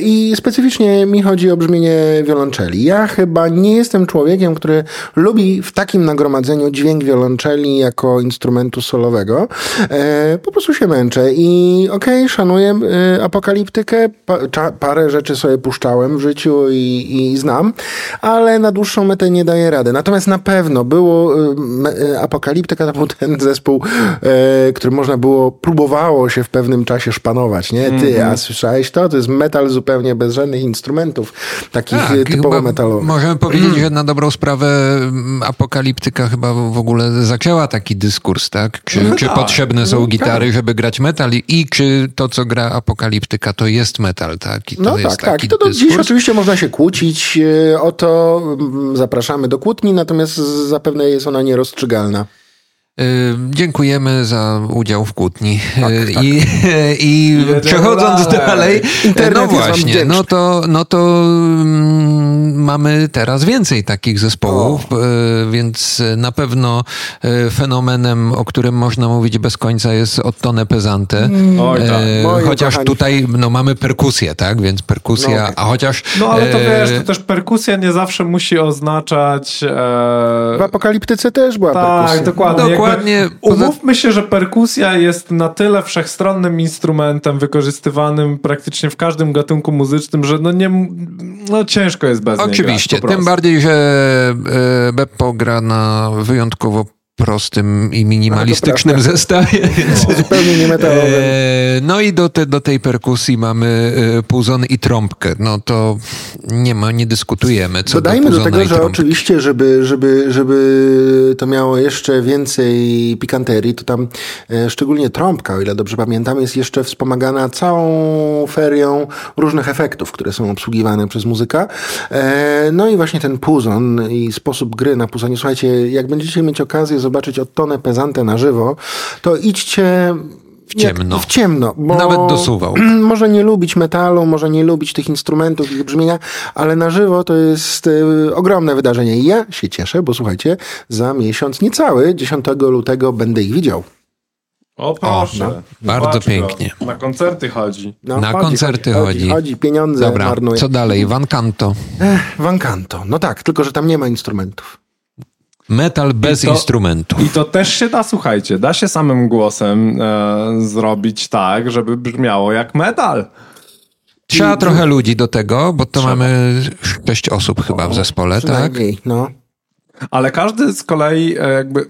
i specyficznie mi chodzi o brzmienie wiolonczeli. Ja chyba nie jestem człowiekiem, człowiekiem, który lubi w takim nagromadzeniu dźwięk wiolonczeli jako instrumentu solowego, e, po prostu się męczę i okej, okay, szanuję e, Apokaliptykę, pa, cza, parę rzeczy sobie puszczałem w życiu i, i znam, ale na dłuższą metę nie daję rady. Natomiast na pewno było e, Apokaliptyka to był ten zespół, e, który można było, próbowało się w pewnym czasie szpanować, nie? Ty, mm-hmm. a słyszałeś to? To jest metal zupełnie bez żadnych instrumentów takich tak, typowo metalowych. Możemy powiedzieć, że na dobrą sprawę Apokaliptyka chyba w ogóle zaczęła taki dyskurs, tak? Czy, no, czy tak. potrzebne są gitary, żeby grać metal i czy to, co gra Apokaliptyka, to jest metal, tak? I to no jest tak, taki tak. I to dyskurs. Dziś oczywiście można się kłócić o to, zapraszamy do kłótni, natomiast zapewne jest ona nierozstrzygalna. Dziękujemy za udział w kłótni. Tak, tak. I, i przechodząc dalej, dalej no właśnie, no to, no to mamy teraz więcej takich zespołów, oh. więc na pewno fenomenem, o którym można mówić bez końca, jest Ottone Pesante. Mm. Oj, tak. Moje chociaż kochani. Tutaj no, mamy perkusję, tak? Więc perkusja, no. a chociaż... No ale to wiesz, to też perkusja nie zawsze musi oznaczać... E... W Apokaliptyce też była tak, perkusja. Tak, dokładnie. dokładnie. Umówmy się, że perkusja jest na tyle wszechstronnym instrumentem wykorzystywanym praktycznie w każdym gatunku muzycznym, że no nie... No ciężko jest bez niej grać. Oczywiście, tym bardziej, że Beppo gra na wyjątkowo prostym i minimalistycznym zestawie. No, zupełnie nie metalowym. No i do, te, do tej perkusji mamy puzon i trąbkę. No to nie ma, nie dyskutujemy co Dodajmy do, do tego, że trąbki. Oczywiście, żeby, żeby, żeby to miało jeszcze więcej pikanterii, to tam szczególnie trąbka, o ile dobrze pamiętam, jest jeszcze wspomagana całą ferią różnych efektów, które są obsługiwane przez muzyka. No i właśnie ten puzon i sposób gry na puzonie. Słuchajcie, jak będziecie mieć okazję zobaczyć Ottone Pesante na żywo, to idźcie w ciemno. Nie, w ciemno, bo nawet dosuwał. Może nie lubić metalu, może nie lubić tych instrumentów, ich brzmienia, ale na żywo to jest y, ogromne wydarzenie. I ja się cieszę, bo słuchajcie, za miesiąc niecały, dziesiątego lutego będę ich widział. O proszę. O, no. Bardzo pięknie. Go. Na koncerty chodzi. No, na chodzi, koncerty chodzi. Chodzi, chodzi. chodzi. Pieniądze Dobra, marnuje. Co dalej? Van Canto. Ech, Van Canto. No tak, tylko że tam nie ma instrumentów. Metal bez I to, instrumentu. I to też się da, słuchajcie, da się samym głosem e, zrobić tak, żeby brzmiało jak metal. Trzeba I, trochę ludzi do tego, bo to trzeba. Mamy sześć osób chyba w zespole, tak? No. Ale każdy z kolei e, jakby...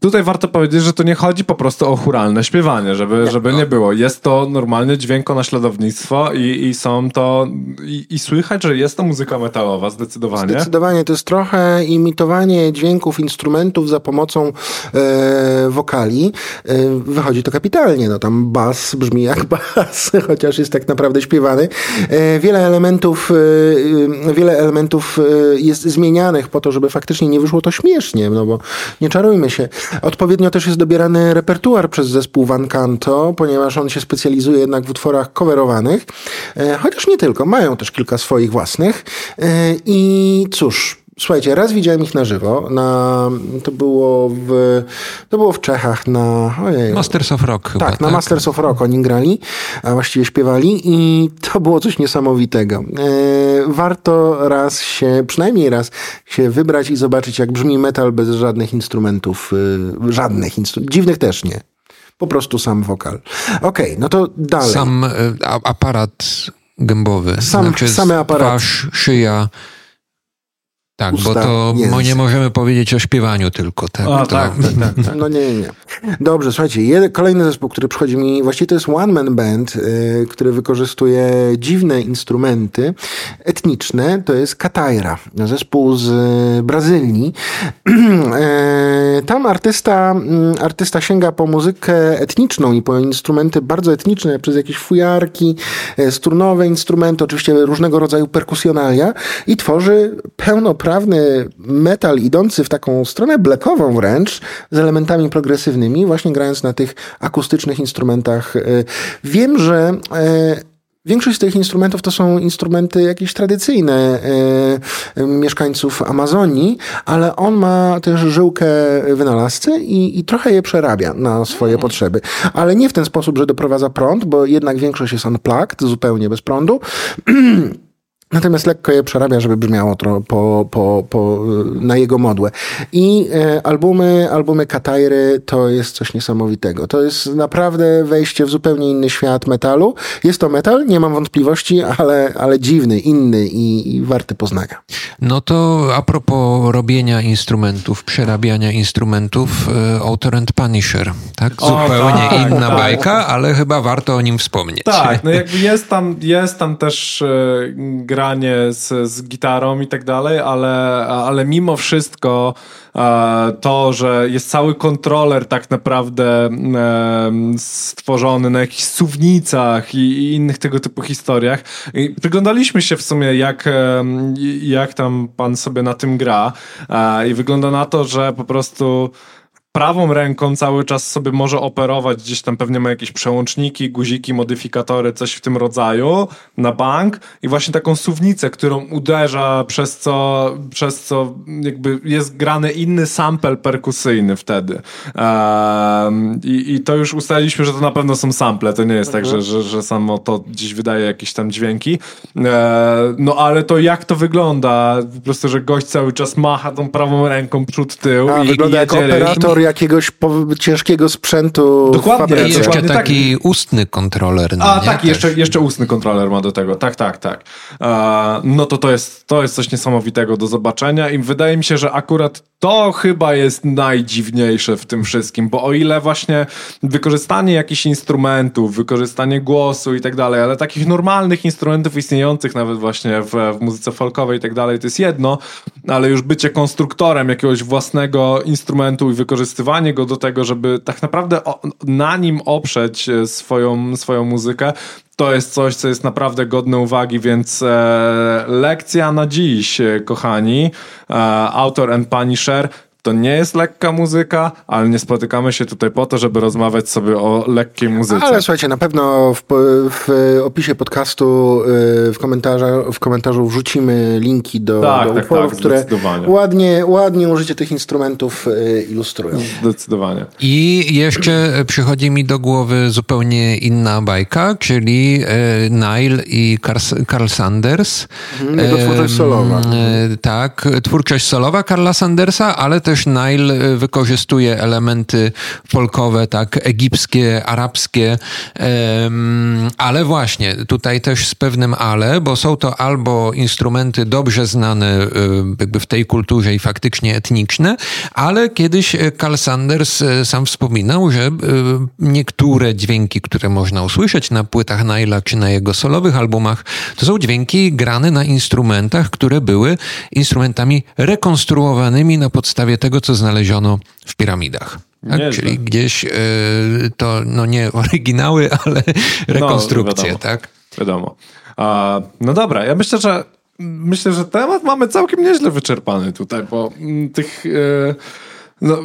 Tutaj warto powiedzieć, że to nie chodzi po prostu o chóralne śpiewanie, żeby, żeby nie było. Jest to normalne dźwiękonaśladownictwo i, i są to... I, I słychać, że jest to muzyka metalowa, zdecydowanie. Zdecydowanie. To jest trochę imitowanie dźwięków instrumentów za pomocą e, wokali. E, wychodzi to kapitalnie. No tam bas brzmi jak bas, chociaż jest tak naprawdę śpiewany. E, wiele elementów e, wiele elementów e, jest zmienianych po to, żeby faktycznie nie wyszło to śmiesznie, no bo nie czarujmy się. Odpowiednio też jest dobierany repertuar przez zespół Van Canto, ponieważ on się specjalizuje jednak w utworach coverowanych, e, chociaż nie tylko, mają też kilka swoich własnych e, i cóż, słuchajcie, raz widziałem ich na żywo, na, to, było w, to było w Czechach na... Ojej, Masters of Rock chyba. Tak, na tak. Masters of Rock oni grali, a właściwie śpiewali i to było coś niesamowitego. E, warto raz się, przynajmniej raz się wybrać i zobaczyć, jak brzmi metal bez żadnych instrumentów, e, żadnych instrumentów, dziwnych też nie. Po prostu sam wokal. Okej, okay, no to dalej. Sam e, aparat gębowy. Sam, znaczy, same aparat. Twarz, szyja... Tak, Usta, bo to nie, nie możemy powiedzieć o śpiewaniu tylko. Tak, o, tak, tak, tak, tak, tak. No nie, nie. Dobrze, słuchajcie, jedy, kolejny zespół, który przychodzi mi, właściwie to jest one man band, y, który wykorzystuje dziwne instrumenty etniczne, to jest Kataira, zespół z y, Brazylii. y, tam artysta, y, artysta sięga po muzykę etniczną i po instrumenty bardzo etniczne, przez jakieś fujarki, y, strunowe instrumenty, oczywiście różnego rodzaju perkusjonalia i tworzy pełnoprawne prawny metal idący w taką stronę blackową wręcz, z elementami progresywnymi, właśnie grając na tych akustycznych instrumentach. Wiem, że większość z tych instrumentów to są instrumenty jakieś tradycyjne mieszkańców Amazonii, ale on ma też żyłkę wynalazcy i, i trochę je przerabia na swoje potrzeby. Ale nie w ten sposób, że doprowadza prąd, bo jednak większość jest unplugged, zupełnie bez prądu. Natomiast lekko je przerabia, żeby brzmiało tro, po, po, po, na jego modłę. I e, albumy, albumy Katairy to jest coś niesamowitego. To jest naprawdę wejście w zupełnie inny świat metalu. Jest to metal, nie mam wątpliwości, ale, ale dziwny, inny i, i warty poznania. No to a propos robienia instrumentów, przerabiania instrumentów, e, Author and Punisher. Tak? O, zupełnie tak, inna tak, bajka, tak. Ale chyba warto o nim wspomnieć. Tak, no jakby jest tam, jest tam też e, gra granie z, z gitarą i tak dalej, ale, ale mimo wszystko e, to, że jest cały kontroler tak naprawdę e, stworzony na jakichś suwnicach i, i innych tego typu historiach. I przyglądaliśmy się w sumie, jak, e, jak tam pan sobie na tym gra e, i wygląda na to, że po prostu prawą ręką cały czas sobie może operować, gdzieś tam pewnie ma jakieś przełączniki, guziki, modyfikatory, coś w tym rodzaju na bank i właśnie taką suwnicę, którą uderza, przez co, przez co jakby jest grany inny sample perkusyjny wtedy. Um, i, i to już ustaliliśmy, że to na pewno są sample, to nie jest mhm. tak, że, że, że samo to gdzieś wydaje jakieś tam dźwięki. E, no ale to jak to wygląda? Po prostu, że gość cały czas macha tą prawą ręką przód, tył. A, i, wygląda i jak operator jakiegoś po, ciężkiego sprzętu. Dokładnie. I jeszcze Dokładnie taki tak. ustny kontroler. No A nie? tak, jeszcze, jeszcze ustny kontroler ma do tego. Tak, tak, tak. E, no to to jest, to jest coś niesamowitego do zobaczenia i wydaje mi się, że akurat to chyba jest najdziwniejsze w tym wszystkim, bo o ile właśnie wykorzystanie jakichś instrumentów, wykorzystanie głosu i tak dalej, ale takich normalnych instrumentów istniejących nawet właśnie w, w muzyce folkowej i tak dalej, to jest jedno, ale już bycie konstruktorem jakiegoś własnego instrumentu i wykorzystywanie go do tego, żeby tak naprawdę o, na nim oprzeć swoją, swoją muzykę, to jest coś, co jest naprawdę godne uwagi, więc e, lekcja na dziś, kochani. E, Author and Punisher to nie jest lekka muzyka, ale nie spotykamy się tutaj po to, żeby rozmawiać sobie o lekkiej muzyce. Ale słuchajcie, na pewno w, w opisie podcastu, w komentarzu, w komentarzu wrzucimy linki do, tak, do tak, utworów, tak, które ładnie, ładnie użycie tych instrumentów ilustrują. Zdecydowanie. I jeszcze przychodzi mi do głowy zupełnie inna bajka, czyli Nile i Karl Sanders. Jego twórczość solowa. Tak, twórczość solowa Karla Sandersa, ale też Nile wykorzystuje elementy folkowe, tak, egipskie, arabskie, um, ale właśnie, tutaj też z pewnym ale, bo są to albo instrumenty dobrze znane jakby w tej kulturze i faktycznie etniczne, ale kiedyś Karl Sanders sam wspominał, że niektóre dźwięki, które można usłyszeć na płytach Nile'a czy na jego solowych albumach, to są dźwięki grane na instrumentach, które były instrumentami rekonstruowanymi na podstawie tego, co znaleziono w piramidach. Tak? Czyli tak. gdzieś y, to, no nie oryginały, ale rekonstrukcje, no, wiadomo, tak? Wiadomo. A, no dobra, ja myślę, że myślę, że temat mamy całkiem nieźle wyczerpany tutaj, bo tych... Y, no,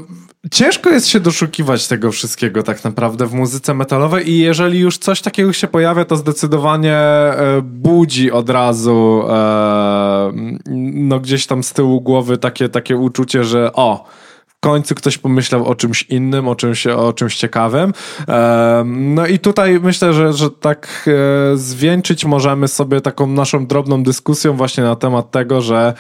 ciężko jest się doszukiwać tego wszystkiego tak naprawdę w muzyce metalowej i jeżeli już coś takiego się pojawia, to zdecydowanie budzi od razu e, no gdzieś tam z tyłu głowy takie, takie uczucie, że o, w końcu ktoś pomyślał o czymś innym, o czymś, o czymś ciekawym. E, no i tutaj myślę, że, że tak e, zwieńczyć możemy sobie taką naszą drobną dyskusją właśnie na temat tego, że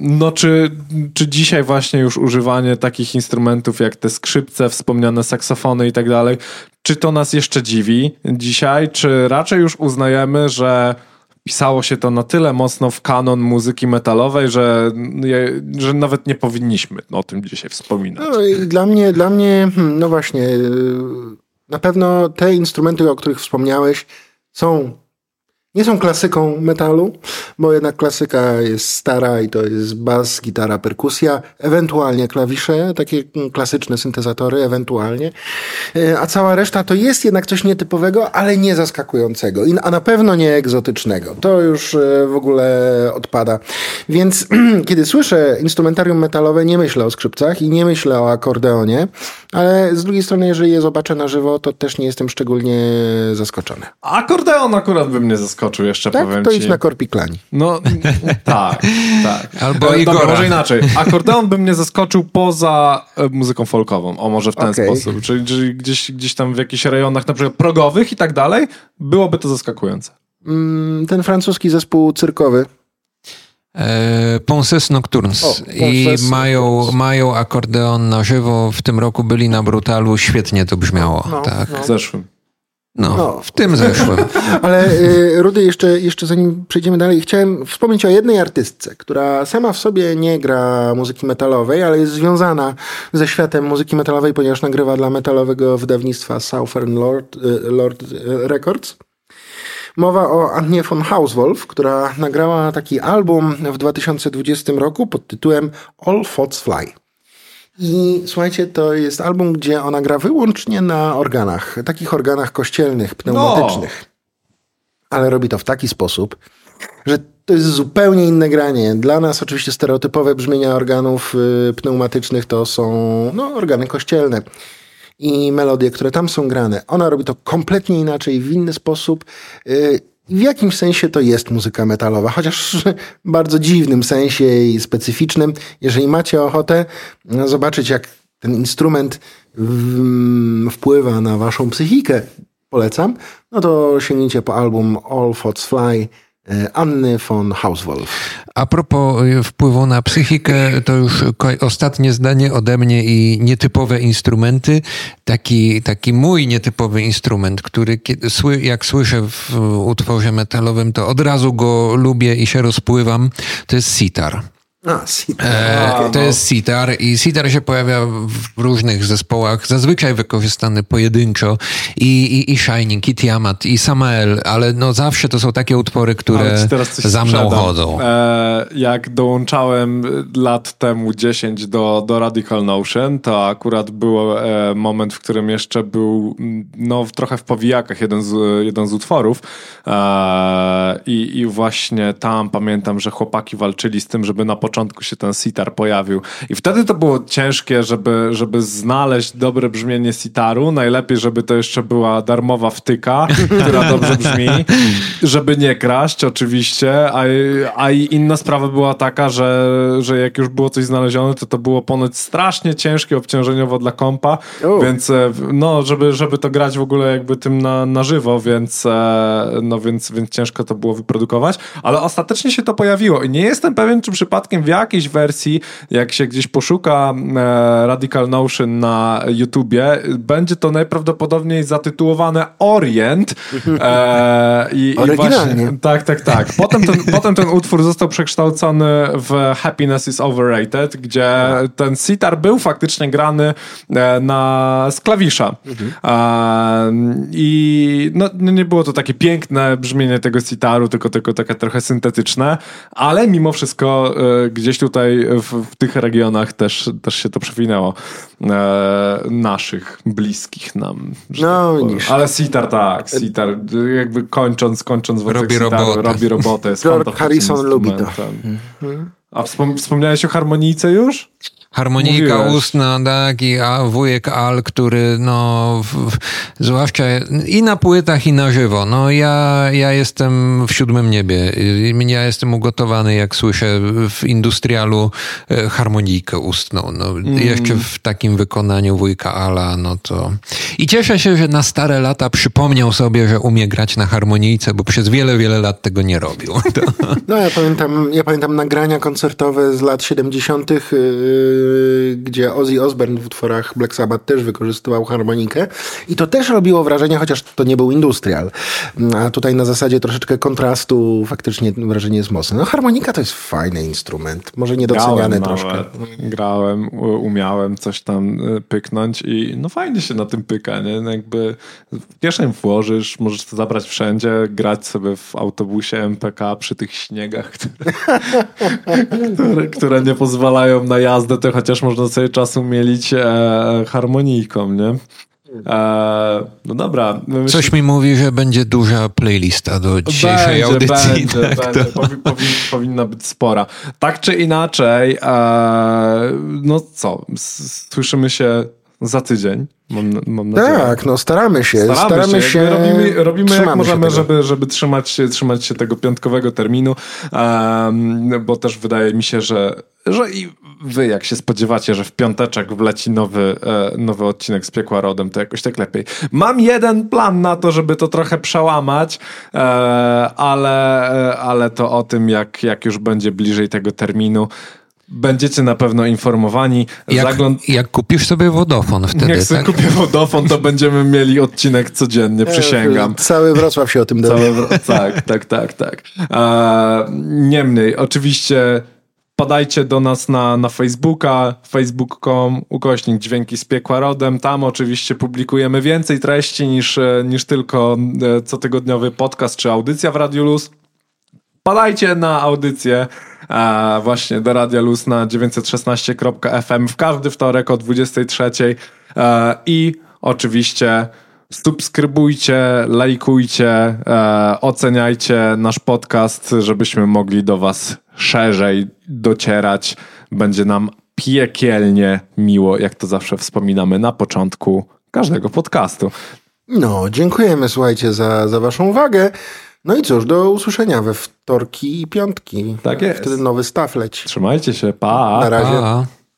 no czy, czy dzisiaj właśnie już używanie takich instrumentów jak te skrzypce, wspomniane saksofony i tak dalej, czy to nas jeszcze dziwi dzisiaj, czy raczej już uznajemy, że pisało się to na tyle mocno w kanon muzyki metalowej, że, że nawet nie powinniśmy o tym dzisiaj wspominać. No i dla mnie, dla mnie, no właśnie, na pewno te instrumenty, o których wspomniałeś, są... nie są klasyką metalu, bo jednak klasyka jest stara i to jest bas, gitara, perkusja, ewentualnie klawisze, takie klasyczne syntezatory, ewentualnie. A cała reszta to jest jednak coś nietypowego, ale nie zaskakującego, a na pewno nie egzotycznego. To już w ogóle odpada. Więc kiedy słyszę instrumentarium metalowe, nie myślę o skrzypcach i nie myślę o akordeonie, ale z drugiej strony, jeżeli je zobaczę na żywo, to też nie jestem szczególnie zaskoczony. Akordeon akurat by mnie zaskoczył. Jeszcze, tak, powiem to ci. Idź na Korpiklaani. No tak, tak. Albo Igora. Dobra, może inaczej. Akordeon by mnie zaskoczył poza muzyką folkową. O, może w ten okay. sposób. Czyli, czyli gdzieś, gdzieś tam w jakichś rejonach, na przykład progowych i tak dalej, byłoby to zaskakujące. Mm, ten francuski zespół cyrkowy. E, Ponces Nocturnes. O, I mają, mają akordeon na żywo. W tym roku byli na Brutalu. Świetnie to brzmiało. No, tak. No. W zeszłym. No, no, w tym zeszłym. Ale Rudy, jeszcze, jeszcze zanim przejdziemy dalej, chciałem wspomnieć o jednej artystce, która sama w sobie nie gra muzyki metalowej, ale jest związana ze światem muzyki metalowej, ponieważ nagrywa dla metalowego wydawnictwa Southern Lord, Lord Records. Mowa o Annie von Hauswolff, która nagrała taki album w dwa tysiące dwudziestym roku pod tytułem All Thoughts Fly. I słuchajcie, to jest album, gdzie ona gra wyłącznie na organach, takich organach kościelnych, pneumatycznych. No. Ale robi to w taki sposób, że to jest zupełnie inne granie. Dla nas oczywiście stereotypowe brzmienia organów y, pneumatycznych to są no, organy kościelne i melodie, które tam są grane. Ona robi to kompletnie inaczej, w inny sposób. Y, w jakimś sensie to jest muzyka metalowa, chociaż w bardzo dziwnym sensie i specyficznym. Jeżeli macie ochotę no, zobaczyć, jak ten instrument w, wpływa na waszą psychikę, polecam, no to sięgnijcie po album All Thoughts Fly Anny von Hauswolff. A propos wpływu na psychikę, to już ostatnie zdanie ode mnie i nietypowe instrumenty. Taki, taki mój nietypowy instrument, który jak słyszę w utworze metalowym, to od razu go lubię i się rozpływam, to jest sitar. A, sitar. E, to no. jest sitar i sitar się pojawia w różnych zespołach, zazwyczaj wykorzystany pojedynczo i, i, i Shining, i Tiamat, i Samael, ale no zawsze to są takie utwory, które za mną chodzą. E, jak dołączałem lat temu dziesięć do, do Radical Notion, to akurat był e, moment, w którym jeszcze był no, trochę w powijakach jeden z, jeden z utworów e, i, i właśnie tam pamiętam, że chłopaki walczyli z tym, żeby na początku początku się ten sitar pojawił. I wtedy to było ciężkie, żeby, żeby znaleźć dobre brzmienie sitaru. Najlepiej, żeby to jeszcze była darmowa wtyka, która dobrze brzmi, żeby nie kraść oczywiście, a, a inna sprawa była taka, że, że jak już było coś znalezione, to to było ponoć strasznie ciężkie obciążeniowo dla kompa, U. więc no, żeby, żeby to grać w ogóle jakby tym na, na żywo, więc no więc, więc ciężko to było wyprodukować, ale ostatecznie się to pojawiło i nie jestem pewien, czy przypadkiem w jakiejś wersji, jak się gdzieś poszuka e, Radical Notion na YouTubie, będzie to najprawdopodobniej zatytułowane Orient. E, i, Oryginalnie. I właśnie, tak, tak, tak. Potem ten, potem ten utwór został przekształcony w Happiness is Overrated, gdzie ten sitar był faktycznie grany e, na, z klawisza. E, I no, nie było to takie piękne brzmienie tego sitaru, tylko, tylko takie trochę syntetyczne, ale mimo wszystko e, gdzieś tutaj w, w tych regionach też, też się to przewinęło. E, naszych, bliskich nam. No, tak niż. Ale sitar tak, sitar jakby kończąc, kończąc wątek sitaru, robi robotę. Jest George Harrison lubi to. Mhm. A wspom- wspomniałeś o harmonijce już? Harmonika Mówiłeś. ustna, tak, i a, wujek Al, który no w, zwłaszcza i na płytach, i na żywo. No ja, ja jestem w siódmym niebie. Ja jestem ugotowany, jak słyszę w industrialu e, harmonijkę ustną. No, mm. Jeszcze w takim wykonaniu wujka Ala, no to... I cieszę się, że na stare lata przypomniał sobie, że umie grać na harmonijce, bo przez wiele, wiele lat tego nie robił. No ja pamiętam, ja pamiętam nagrania koncertowe z lat siedemdziesiątych yy... gdzie Ozzy Osbourne w utworach Black Sabbath też wykorzystywał harmonikę i to też robiło wrażenie, chociaż to nie był industrial. A tutaj na zasadzie troszeczkę kontrastu faktycznie wrażenie jest mocne. No harmonika to jest fajny instrument, może niedoceniany troszkę. Grałem, umiałem coś tam pyknąć i no fajnie się na tym pyka, nie? Jakby w kieszeń włożysz, możesz to zabrać wszędzie, grać sobie w autobusie M P K przy tych śniegach, które, które, które nie pozwalają na jazdę, to chociaż można sobie czas umielić e, harmonijką, nie? E, no dobra. Myślę, coś mi mówi, że będzie duża playlista do dzisiejszej będzie, audycji. Będzie, tak, będzie. To... Powi, powi, powinna być spora. Tak czy inaczej, e, no co, słyszymy się za tydzień. Mam, mam nadzieję. Tak, no staramy się. Staramy, staramy się. się robimy robimy jak możemy, żeby, żeby trzymać, się, trzymać się tego piątkowego terminu, um, bo też wydaje mi się, że, że i wy jak się spodziewacie, że w piąteczek wleci nowy, e, nowy odcinek z Piekła Rodem, to jakoś tak lepiej. Mam jeden plan na to, żeby to trochę przełamać, e, ale, e, ale to o tym, jak, jak już będzie bliżej tego terminu. Będziecie na pewno informowani. Jak, Zagląd... jak kupisz sobie Vodafone wtedy, jak sobie tak? kupię Vodafone, to będziemy mieli odcinek codziennie, przysięgam. Cały Wrocław się o tym dowie. Wro... Tak, tak, tak, tak. Eee, niemniej, oczywiście padajcie do nas na, na Facebooka, facebook kropka com ukośnik Dźwięki z Piekła Rodem. Tam oczywiście publikujemy więcej treści niż, niż tylko cotygodniowy podcast czy audycja w Radiu Luz. Padajcie na audycję A właśnie do Radia Luz na dziewięćset szesnaście kropka ef em w każdy wtorek o dwudziestej trzeciej i oczywiście subskrybujcie, lajkujcie, e, oceniajcie nasz podcast, żebyśmy mogli do was szerzej docierać. Będzie nam piekielnie miło, jak to zawsze wspominamy na początku każdego podcastu. No, dziękujemy, słuchajcie, za, za waszą uwagę. No i cóż, do usłyszenia we wtorki i piątki. Tak jest. Wtedy nowy staw leci. Trzymajcie się, pa. Na razie. Pa.